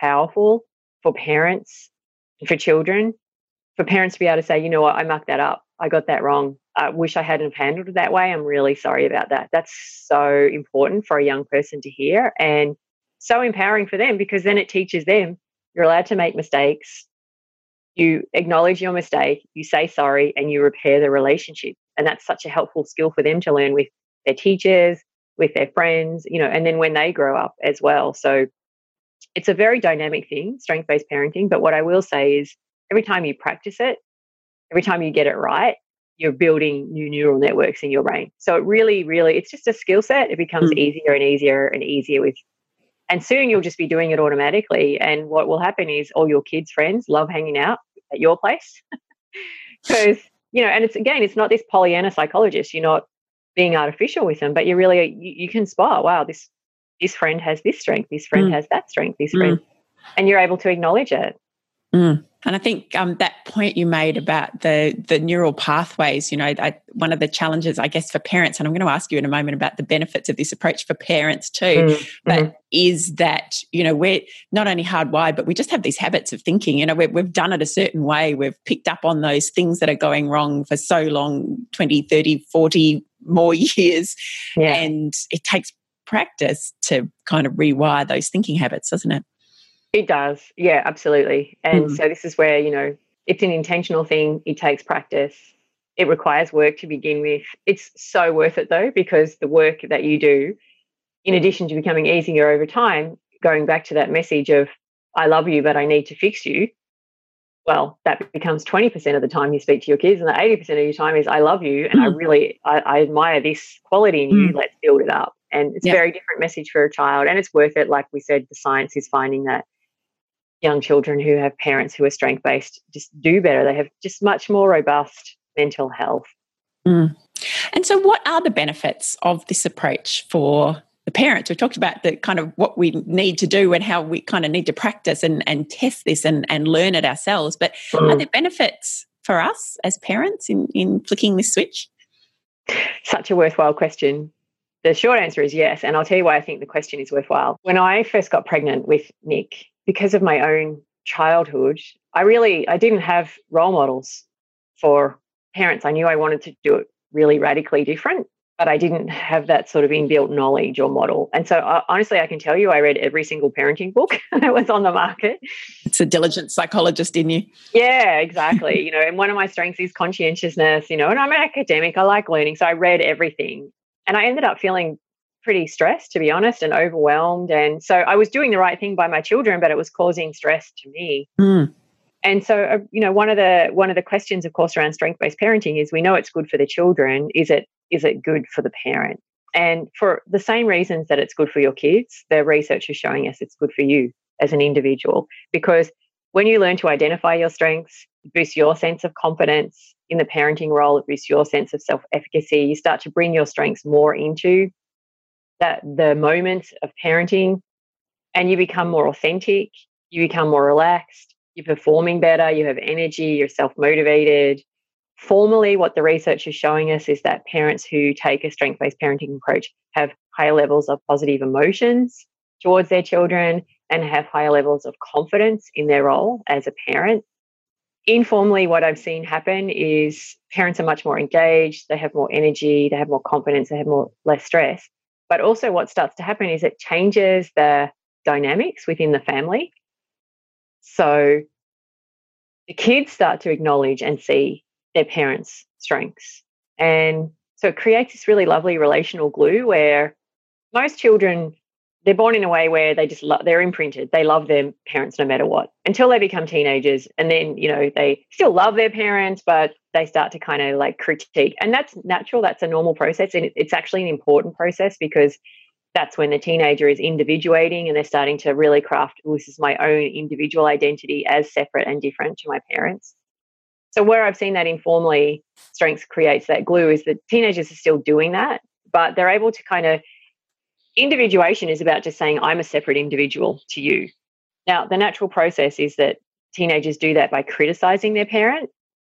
powerful for parents, for children, for parents to be able to say, you know what, I mucked that up. I got that wrong. I wish I hadn't handled it that way. I'm really sorry about that. That's so important for a young person to hear, and so empowering for them, because then it teaches them you're allowed to make mistakes. You acknowledge your mistake, you say sorry, and you repair the relationship. And that's such a helpful skill for them to learn with their teachers, with their friends, you know, and then when they grow up as well. So it's a very dynamic thing, strength-based parenting. But what I will say is every time you practice it, every time you get it right, you're building new neural networks in your brain. So it really, really, it's just a skill set. It becomes mm. easier and easier and easier with, and soon you'll just be doing it automatically. And what will happen is all your kids' friends love hanging out at your place because you know, and it's, again, it's not this Pollyanna psychologist. You're not being artificial with them, but you really, you, you can spot, wow, this this friend has this strength, this friend mm. has that strength, this mm. friend, and you're able to acknowledge it. Mm. And I think um, that point you made about the the neural pathways, you know, I, one of the challenges, I guess, for parents, and I'm going to ask you in a moment about the benefits of this approach for parents too, mm. but mm. is that, you know, we're not only hardwired, but we just have these habits of thinking, you know, we're, we've done it a certain way. We've picked up on those things that are going wrong for so long, twenty, thirty, forty more years. Yeah. And it takes practice to kind of rewire those thinking habits, doesn't it? It does. Yeah, absolutely. And mm. so this is where, you know, it's an intentional thing. It takes practice. It requires work to begin with. It's so worth it though, because the work that you do, in addition to becoming easier over time, going back to that message of, I love you, but I need to fix you. well, that becomes twenty percent of the time you speak to your kids, and the eighty percent of your time is, I love you, and mm. I really, I, I admire this quality in you, mm. let's build it up. And it's yep. a very different message for a child, and it's worth it. Like we said, the science is finding that young children who have parents who are strength-based just do better. They have just much more robust mental health. Mm. And so what are the benefits of this approach for the parents? We talked about the kind of what we need to do and how we kind of need to practice and, and test this and, and learn it ourselves. But mm. are there benefits for us as parents in, in flicking this switch? Such a worthwhile question. The short answer is yes. And I'll tell you why I think the question is worthwhile. When I first got pregnant with Nick, because of my own childhood, I really, I didn't have role models for parents. I knew I wanted to do it really radically different, but I didn't have that sort of inbuilt knowledge or model. And so uh, honestly, I can tell you I read every single parenting book that was on the market. It's a diligent psychologist in you. Yeah, exactly. You know, and one of my strengths is conscientiousness, you know, and I'm an academic. I like learning. So I read everything. And I ended up feeling pretty stressed, to be honest, and overwhelmed. And so I was doing the right thing by my children, but it was causing stress to me. Mm. And so, uh, you know, one of the one of the questions, of course, around strength-based parenting is we know it's good for the children. Is it is it good for the parent? And for the same reasons that it's good for your kids, the research is showing us it's good for you as an individual. Because when you learn to identify your strengths, it boosts your sense of confidence in the parenting role, it boosts your sense of self-efficacy. You start to bring your strengths more into that the moment of parenting, and you become more authentic, you become more relaxed, you're performing better, you have energy, you're self-motivated. Formally, what the research is showing us is that parents who take a strength-based parenting approach have higher levels of positive emotions towards their children and have higher levels of confidence in their role as a parent. Informally, what I've seen happen is parents are much more engaged, they have more energy, they have more confidence, they have more less stress. But also what starts to happen is it changes the dynamics within the family. So the kids start to acknowledge and see their parents' strengths. And so it creates this really lovely relational glue where most children, they're born in a way where they just lo- they're imprinted. They love their parents no matter what until they become teenagers. And then, you know, they still love their parents, but they start to kind of like critique. And that's natural. That's a normal process. And it's actually an important process because that's when the teenager is individuating and they're starting to really craft, oh, this is my own individual identity as separate and different to my parents. So where I've seen that informally, strengths creates that glue is that teenagers are still doing that, but they're able to kind of, individuation is about just saying, I'm a separate individual to you. Now, the natural process is that teenagers do that by criticizing their parent.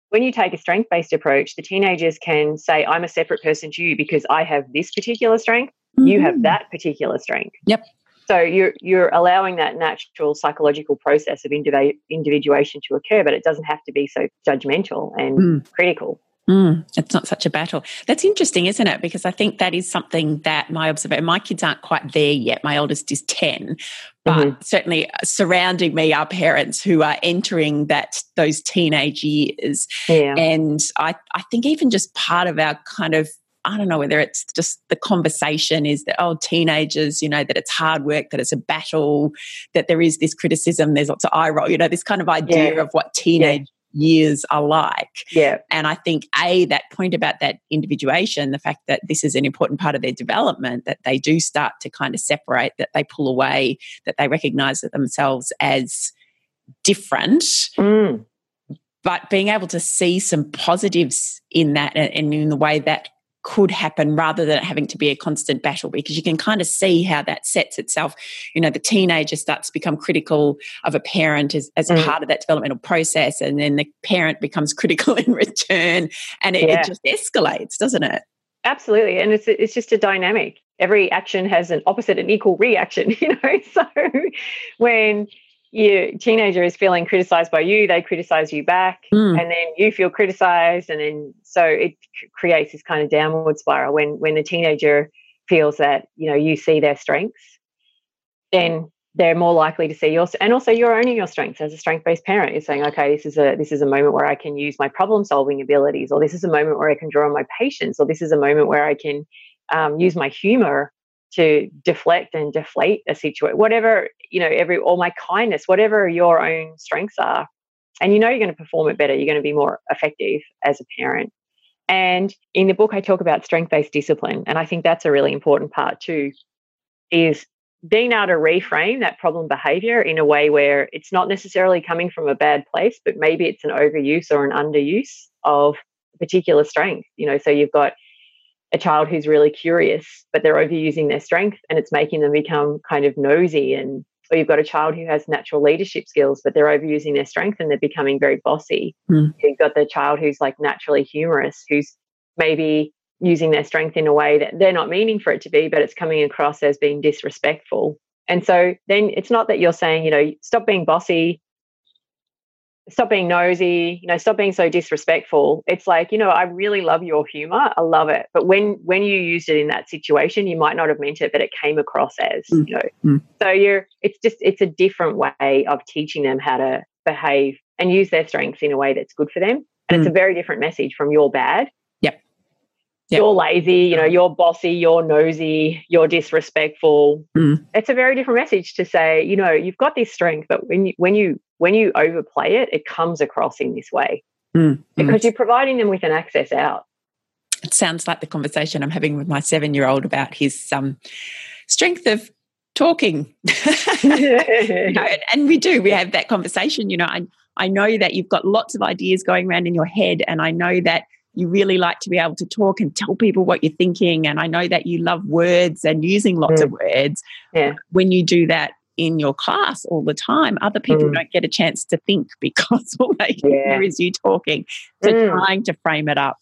When you take a strength-based approach, the teenagers can say, I'm a separate person to you because I have this particular strength, mm-hmm. you have that particular strength. Yep. So you're you're allowing that natural psychological process of indiv- individuation to occur, but it doesn't have to be so judgmental and mm. critical. Mm, it's not such a battle. That's interesting, isn't it? Because I think that is something that my observation, my kids aren't quite there yet. My oldest is ten, but mm-hmm. certainly surrounding me are parents who are entering that those teenage years. Yeah. And I, I think even just part of our kind of, I don't know whether it's just the conversation is that, oh, teenagers, you know, that it's hard work, that it's a battle, that there is this criticism, there's lots of eye roll, you know, this kind of idea yeah. of what teenage yeah. years are like. Yeah. And I think, A, that point about that individuation, the fact that this is an important part of their development, that they do start to kind of separate, that they pull away, that they recognise themselves as different. Mm. But being able to see some positives in that and in the way that could happen rather than having to be a constant battle, because you can kind of see how that sets itself. You know, the teenager starts to become critical of a parent as, as mm. part of that developmental process, and then the parent becomes critical in return, and it, yeah. it just escalates, doesn't it? Absolutely. And it's it's just a dynamic. Every action has an opposite and equal reaction, you know. So when your teenager is feeling criticised by you, they criticise you back, mm. and then you feel criticised, and then so it c- creates this kind of downward spiral. When when the teenager feels that, you know, you see their strengths, then they're more likely to see yours. And also you're owning your strengths as a strength-based parent. You're saying, okay, this is a this is a moment where I can use my problem-solving abilities, or this is a moment where I can draw on my patience, or this is a moment where I can um, use my humour to deflect and deflate a situation, whatever, you know, every, all my kindness, whatever your own strengths are, and you know you're going to perform it better. You're going to be more effective as a parent. And in the book, I talk about strength-based discipline, and I think that's a really important part too, is being able to reframe that problem behaviour in a way where it's not necessarily coming from a bad place, but maybe it's an overuse or an underuse of a particular strength. You know, so you've got a child who's really curious, but they're overusing their strength and it's making them become kind of nosy, and or you've got a child who has natural leadership skills, but they're overusing their strength and they're becoming very bossy. Mm. You've got the child who's like naturally humorous, who's maybe using their strength in a way that they're not meaning for it to be, but it's coming across as being disrespectful. And so then it's not that you're saying, you know, stop being bossy, stop being nosy, you know, stop being so disrespectful. It's like, you know, I really love your humor. I love it. But when when you used it in that situation, you might not have meant it, but it came across as, you know. Mm-hmm. So you're it's just it's a different way of teaching them how to behave and use their strengths in a way that's good for them. And mm. it's a very different message from you're bad. Yep. Yep. You're lazy, you know, you're bossy, you're nosy, you're disrespectful. Mm. It's a very different message to say, you know, you've got this strength, but when you when you when you overplay it, it comes across in this way mm, because mm. you're providing them with an access out. It sounds like the conversation I'm having with my seven-year-old about his um, strength of talking. You know, and we do, we have that conversation. You know, I, I know that you've got lots of ideas going around in your head, and I know that you really like to be able to talk and tell people what you're thinking, and I know that you love words and using lots mm. of words. Yeah. When you do that in your class all the time, other people mm. don't get a chance to think because all they can yeah. hear is you talking. So mm. trying to frame it up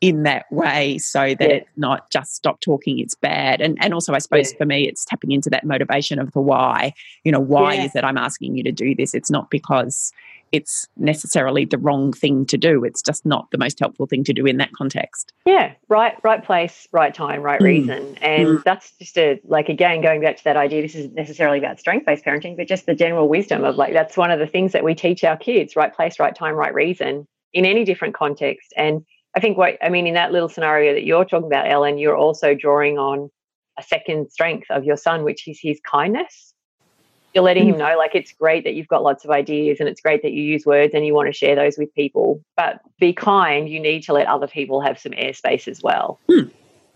in that way so that yeah. it's not just stop talking, it's bad. And and also I suppose yeah. for me it's tapping into that motivation of the why. You know, why yeah. is it I'm asking you to do this? It's not because it's necessarily the wrong thing to do. It's just not the most helpful thing to do in that context. Yeah, right right place, right time, right mm. reason. And mm. that's just a, like, again, going back to that idea, this isn't necessarily about strength-based parenting, but just the general wisdom of, like, that's one of the things that we teach our kids, right place, right time, right reason in any different context. And I think what, I mean, in that little scenario that you're talking about, Ellen, you're also drawing on a second strength of your son, which is his kindness. You're letting him know, like, it's great that you've got lots of ideas and it's great that you use words and you want to share those with people, but be kind. You need to let other people have some airspace as well. Mm.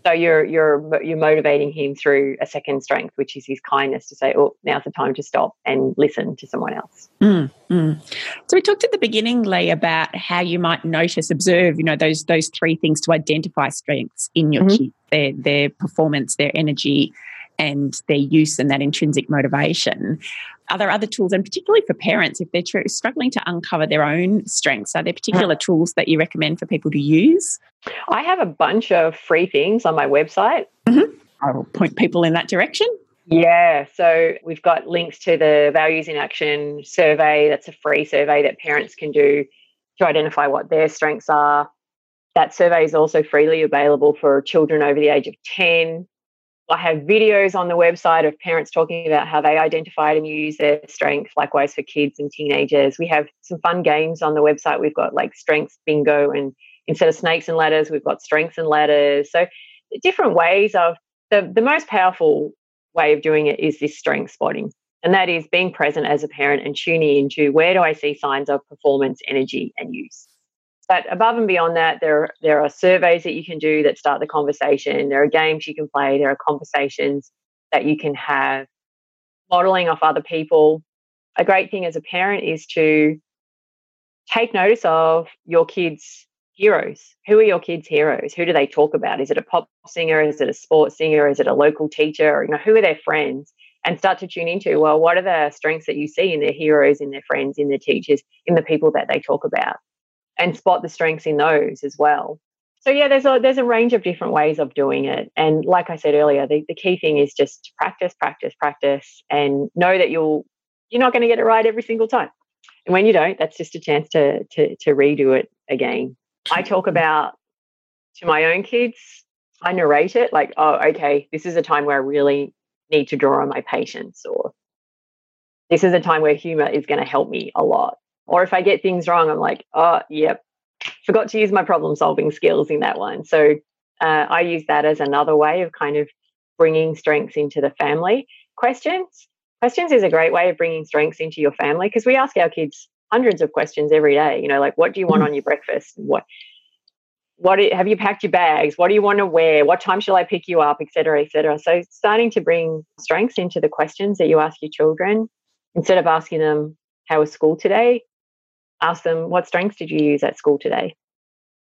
So you're you're you're motivating him through a second strength, which is his kindness, to say, oh, now's the time to stop and listen to someone else. Mm, mm. So we talked at the beginning, Lea, about how you might notice, observe, you know, those those three things to identify strengths in your mm-hmm. kids, their their performance, their energy, and their use and that intrinsic motivation. Are there other tools, and particularly for parents, if they're tr- struggling to uncover their own strengths, are there particular tools that you recommend for people to use? I have a bunch of free things on my website. Mm-hmm. I will point people in that direction. Yeah. So we've got links to the Values in Action survey. That's a free survey that parents can do to identify what their strengths are. That survey is also freely available for children over the age of ten. I have videos on the website of parents talking about how they identified and use their strengths, likewise for kids and teenagers. We have some fun games on the website. We've got, like, strengths bingo, and instead of snakes and ladders, we've got strengths and ladders. So different ways of the, the most powerful way of doing it is this strength spotting. And that is being present as a parent and tuning into, where do I see signs of performance, energy, and use? But above and beyond that, there, there are surveys that you can do that start the conversation. There are games you can play. There are conversations that you can have, modelling off other people. A great thing as a parent is to take notice of your kids' heroes. Who are your kids' heroes? Who do they talk about? Is it a pop singer? Is it a sports singer? Is it a local teacher? Or, you know, who are their friends? And start to tune into, well, what are the strengths that you see in their heroes, in their friends, in their teachers, in the people that they talk about? And spot the strengths in those as well. So, yeah, there's a there's a range of different ways of doing it. And like I said earlier, the, the key thing is just practice, practice, practice, and know that you'll you're not going to get it right every single time. And when you don't, that's just a chance to to to redo it again. I talk about to my own kids, I narrate it like, oh, okay, this is a time where I really need to draw on my patience, or this is a time where humor is going to help me a lot. Or if I get things wrong, I'm like, oh, yep, forgot to use my problem-solving skills in that one. So uh, I use that as another way of kind of bringing strengths into the family. Questions. Questions is a great way of bringing strengths into your family, because we ask our kids hundreds of questions every day, you know, like, what do you want on your breakfast? What, what have you packed your bags? What do you want to wear? What time shall I pick you up, et cetera, et cetera. So starting to bring strengths into the questions that you ask your children, instead of asking them, how was school today? Ask them, what strengths did you use at school today?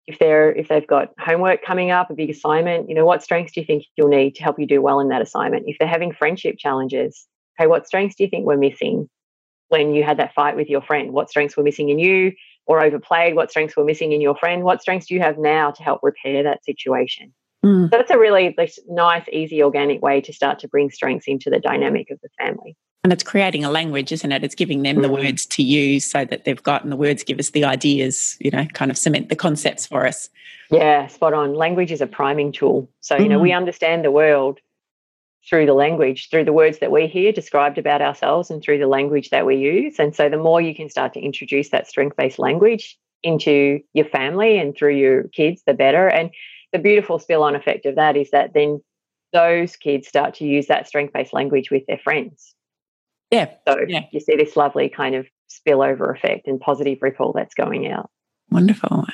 If they're, if they've got homework coming up, a big assignment, you know, what strengths do you think you'll need to help you do well in that assignment? If they're having friendship challenges, okay, what strengths do you think were missing when you had that fight with your friend? What strengths were missing in you or overplayed? What strengths were missing in your friend? What strengths do you have now to help repair that situation? Mm. So that's a really nice, easy, organic way to start to bring strengths into the dynamic of the family. And it's creating a language, isn't it? It's giving them the words to use so that they've got, and the words give us the ideas, you know, kind of cement the concepts for us. Yeah, spot on. Language is a priming tool. So, you mm-hmm. know, we understand the world through the language, through the words that we hear described about ourselves and through the language that we use. And so the more you can start to introduce that strength-based language into your family and through your kids, the better. And the beautiful spill-on effect of that is that then those kids start to use that strength-based language with their friends. Yeah. So yeah. you see this lovely kind of spillover effect and positive ripple that's going out. Wonderful.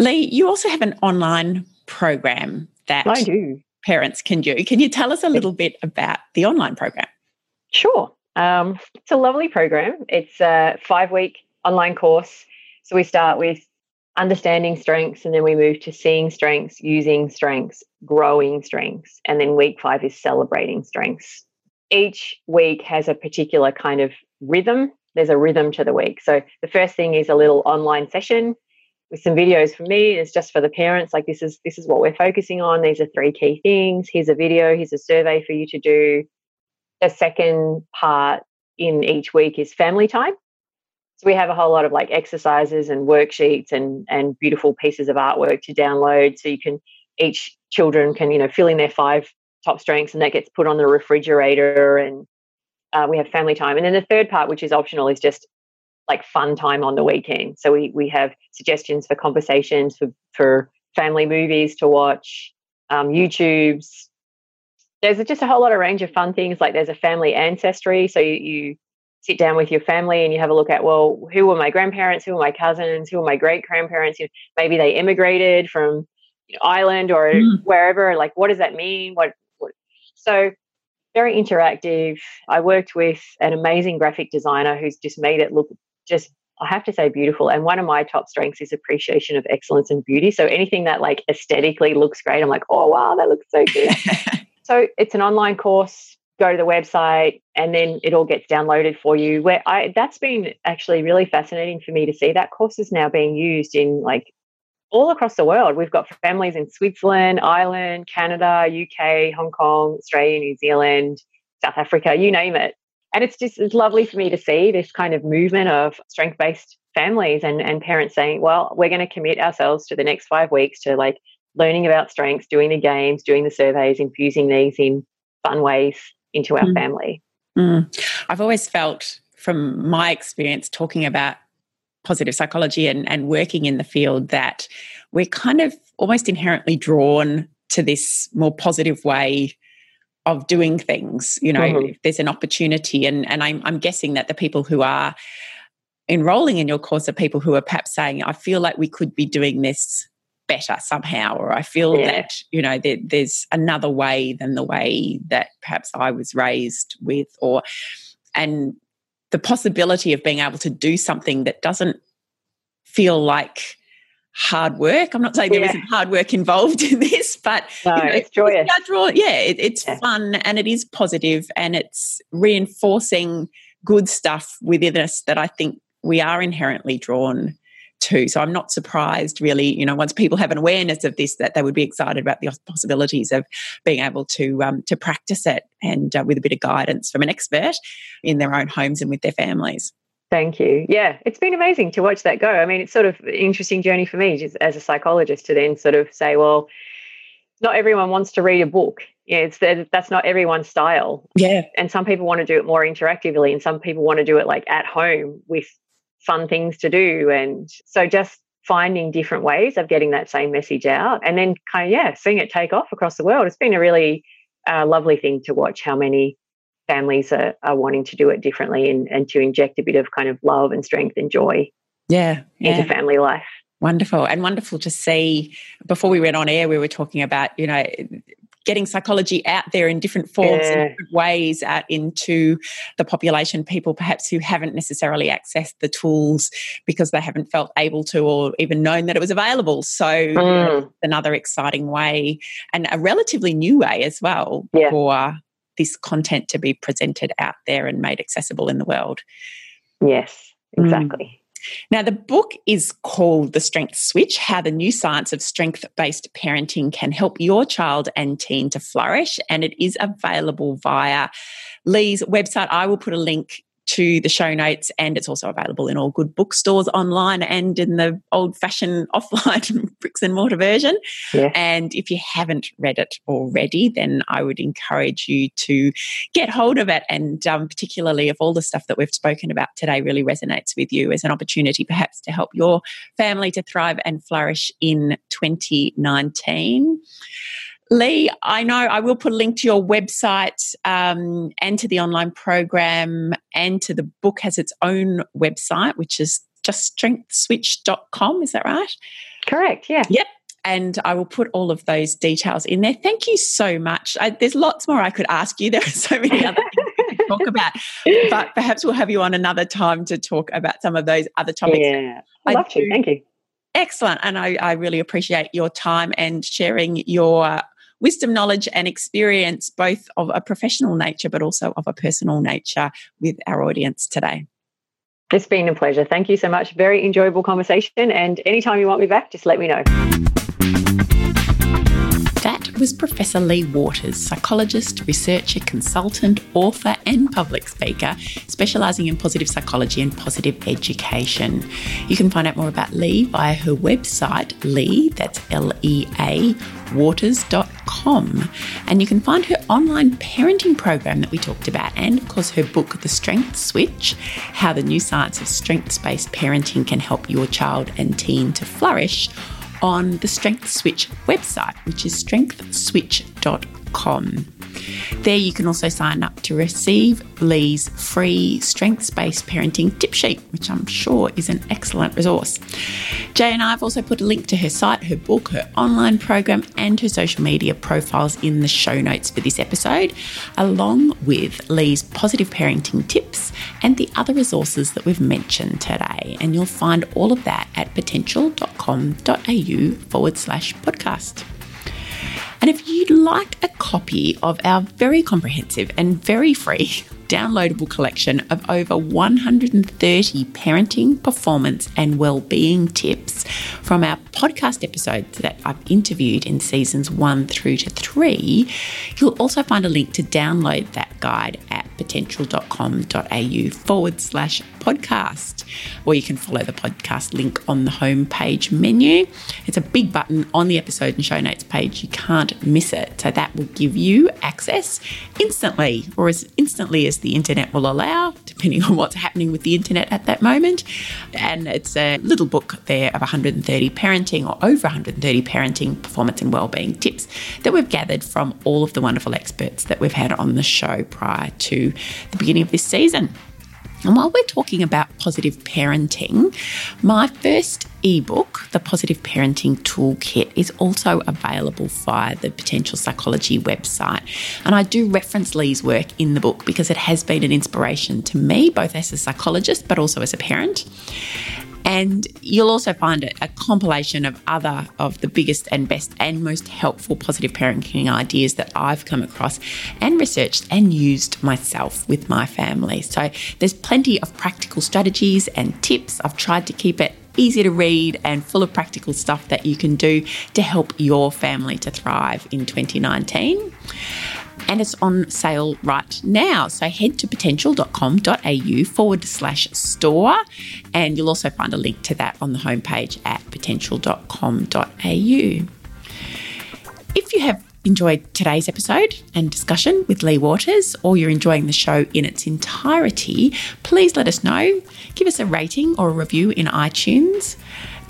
Lea, you also have an online program that I do. Parents can do. Can you tell us a little bit about the online program? Sure. Um, it's a lovely program. It's a five-week online course. So we start with understanding strengths, and then we move to seeing strengths, using strengths, growing strengths, and then week five is celebrating strengths. Each week has a particular kind of rhythm. There's a rhythm to the week. So the first thing is a little online session with some videos from me. It's just for the parents. Like, this is this is what we're focusing on. These are three key things. Here's a video. Here's a survey for you to do. The second part in each week is family time. So we have a whole lot of like exercises and worksheets and and beautiful pieces of artwork to download. So you can, each children can, you know, fill in their five top strengths, and that gets put on the refrigerator, and uh, we have family time. And then the third part, which is optional, is just like fun time on the weekend. So we we have suggestions for conversations, for, for family movies to watch, um, YouTubes. There's just a whole lot of range of fun things. Like there's a family ancestry. So you, you sit down with your family and you have a look at, well, who were my grandparents? Who were my cousins? Who were my great-grandparents? You know, maybe they immigrated from you know, Ireland or mm. wherever. Like, what does that mean? What So very interactive. I worked with an amazing graphic designer who's just made it look just, I have to say, beautiful. And one of my top strengths is appreciation of excellence and beauty. So anything that like aesthetically looks great, I'm like, oh, wow, that looks so good. So it's an online course. Go to the website and then it all gets downloaded for you. Where I That's been actually really fascinating for me to see. That course is now being used in like all across the world. We've got families in Switzerland, Ireland, Canada, U K, Hong Kong, Australia, New Zealand, South Africa, you name it. And it's just it's lovely for me to see this kind of movement of strength-based families and, and parents saying, well, we're going to commit ourselves to the next five weeks to like learning about strengths, doing the games, doing the surveys, infusing these in fun ways into our mm. family. Mm. I've always felt from my experience talking about positive psychology and, and working in the field that we're kind of almost inherently drawn to this more positive way of doing things. You know, mm-hmm. if there's an opportunity, and, and I'm, I'm guessing that the people who are enrolling in your course are people who are perhaps saying, I feel like we could be doing this better somehow, or I feel yeah. that, you know, there, there's another way than the way that perhaps I was raised with, or, and the possibility of being able to do something that doesn't feel like hard work. I'm not saying there yeah. isn't hard work involved in this, but no, you know, it's joyous. It's, yeah, it, it's yeah. fun, and it is positive, and it's reinforcing good stuff within us that I think we are inherently drawn to. So I'm not surprised, really, you know, once people have an awareness of this, that they would be excited about the possibilities of being able to um, to practice it, and uh, with a bit of guidance from an expert in their own homes and with their families. Thank you. Yeah, it's been amazing to watch that go. I mean, it's sort of an interesting journey for me just as a psychologist to then sort of say, well, not everyone wants to read a book. Yeah, it's that's not everyone's style. Yeah. And some people want to do it more interactively, and some people want to do it like at home with fun things to do. And so just finding different ways of getting that same message out, and then kind of, yeah, seeing it take off across the world. It's been a really uh, lovely thing to watch how many families are, are wanting to do it differently and, and to inject a bit of kind of love and strength and joy yeah, yeah. into family life. Wonderful. And wonderful to see. Before we went on air, we were talking about, you know, getting psychology out there in different forms yeah. and different ways out into the population, people perhaps who haven't necessarily accessed the tools because they haven't felt able to or even known that it was available. So mm. you know, another exciting way and a relatively new way as well yeah. for this content to be presented out there and made accessible in the world. Yes, exactly. Mm. Now, the book is called The Strength Switch, How the New Science of Strength-Based Parenting Can Help Your Child and Teen to Flourish, and it is available via Lea's website. I will put a link to the show notes, and it's also available in all good bookstores online and in the old-fashioned offline bricks and mortar version. Yeah. And if you haven't read it already, then I would encourage you to get hold of it, and um, particularly if all the stuff that we've spoken about today really resonates with you as an opportunity perhaps to help your family to thrive and flourish in twenty nineteen. Lea, I know I will put a link to your website um, and to the online program, and to the book has its own website, which is just strength switch dot com. Is that right? Correct, yeah. Yep. And I will put all of those details in there. Thank you so much. I, there's lots more I could ask you. There are so many other things we could talk about, but perhaps we'll have you on another time to talk about some of those other topics. Yeah, I'd love to. Thank you. Excellent. And I, I really appreciate your time and sharing your wisdom, knowledge and experience, both of a professional nature but also of a personal nature, with our audience today. It's been a pleasure. Thank you so much. Very enjoyable conversation, and anytime you want me back, just let me know. That was Professor Lea Waters, psychologist, researcher, consultant, author and public speaker, specialising in positive psychology and positive education. You can find out more about Lea via her website, Lea, that's L E A, waters dot com. And you can find her online parenting program that we talked about, and of course her book, The Strength Switch, How the New Science of Strengths-Based Parenting Can Help Your Child and Teen to Flourish, on the Strength Switch website, which is strength switch dot com. There you can also sign up to receive Lea's free strengths-based parenting tip sheet, which I'm sure is an excellent resource. Jay and I have also put a link to her site, her book, her online program and her social media profiles in the show notes for this episode, along with Lea's positive parenting tips and the other resources that we've mentioned today. And you'll find all of that at potential dot com dot a u forward slash podcast. And if you'd like a copy of our very comprehensive and very free downloadable collection of over one hundred thirty parenting, performance and wellbeing tips from our podcast episodes that I've interviewed in seasons one through to three, you'll also find a link to download that guide at potential dot com dot a u forward slash podcast, or you can follow the podcast link on the homepage menu. It's a big button on the episode and show notes page. You can't miss it. So that will give you access instantly, or as instantly as the internet will allow, depending on what's happening with the internet at that moment. And it's a little book there of one hundred thirty parenting, or over one hundred thirty parenting, performance and wellbeing tips that we've gathered from all of the wonderful experts that we've had on the show prior to the beginning of this season. And while we're talking about positive parenting, my first ebook, The Positive Parenting Toolkit, is also available via the Potential Psychology website. And I do reference Lea's work in the book because it has been an inspiration to me, both as a psychologist but also as a parent. And you'll also find it a compilation of other of the biggest and best and most helpful positive parenting ideas that I've come across and researched and used myself with my family. So there's plenty of practical strategies and tips. I've tried to keep it easy to read and full of practical stuff that you can do to help your family to thrive in twenty nineteen. And it's on sale right now. So head to potential dot com dot a u forward slash store. And you'll also find a link to that on the homepage at potential dot com dot a u. If you have enjoyed today's episode and discussion with Lea Waters, or you're enjoying the show in its entirety, please let us know. Give us a rating or a review in iTunes.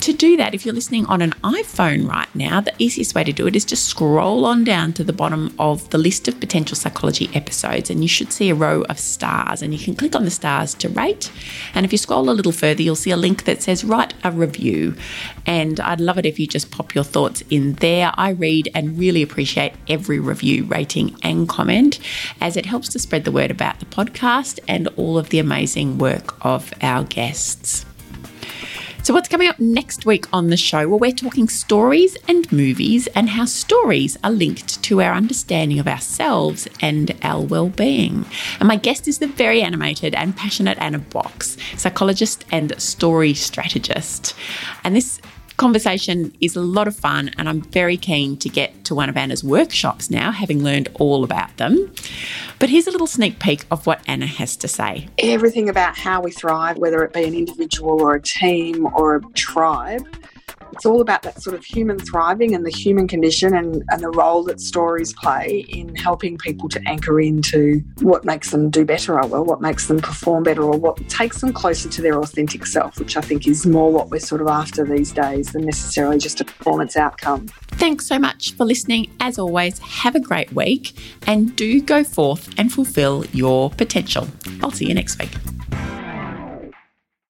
to do that, if you're listening on an iPhone right now, the easiest way to do it is just scroll on down to the bottom of the list of potential psychology episodes, and you should see a row of stars, and you can click on the stars to rate. And if you scroll a little further, you'll see a link that says write a review. And I'd love it if you just pop your thoughts in there. I read and really appreciate every review, rating and comment, as it helps to spread the word about the podcast and all of the amazing work of our guests. So what's coming up next week on the show? Well, we're talking stories and movies and how stories are linked to our understanding of ourselves and our well-being. And my guest is the very animated and passionate Anna Box, psychologist and story strategist. And this conversation is a lot of fun, and I'm very keen to get to one of Anna's workshops now, having learned all about them. But here's a little sneak peek of what Anna has to say. Everything about how we thrive, whether it be an individual or a team or a tribe, it's all about that sort of human thriving and the human condition, and, and the role that stories play in helping people to anchor into what makes them do better, or what makes them perform better, or what takes them closer to their authentic self, which I think is more what we're sort of after these days than necessarily just a performance outcome. Thanks so much for listening. As always, have a great week, and do go forth and fulfill your potential. I'll see you next week.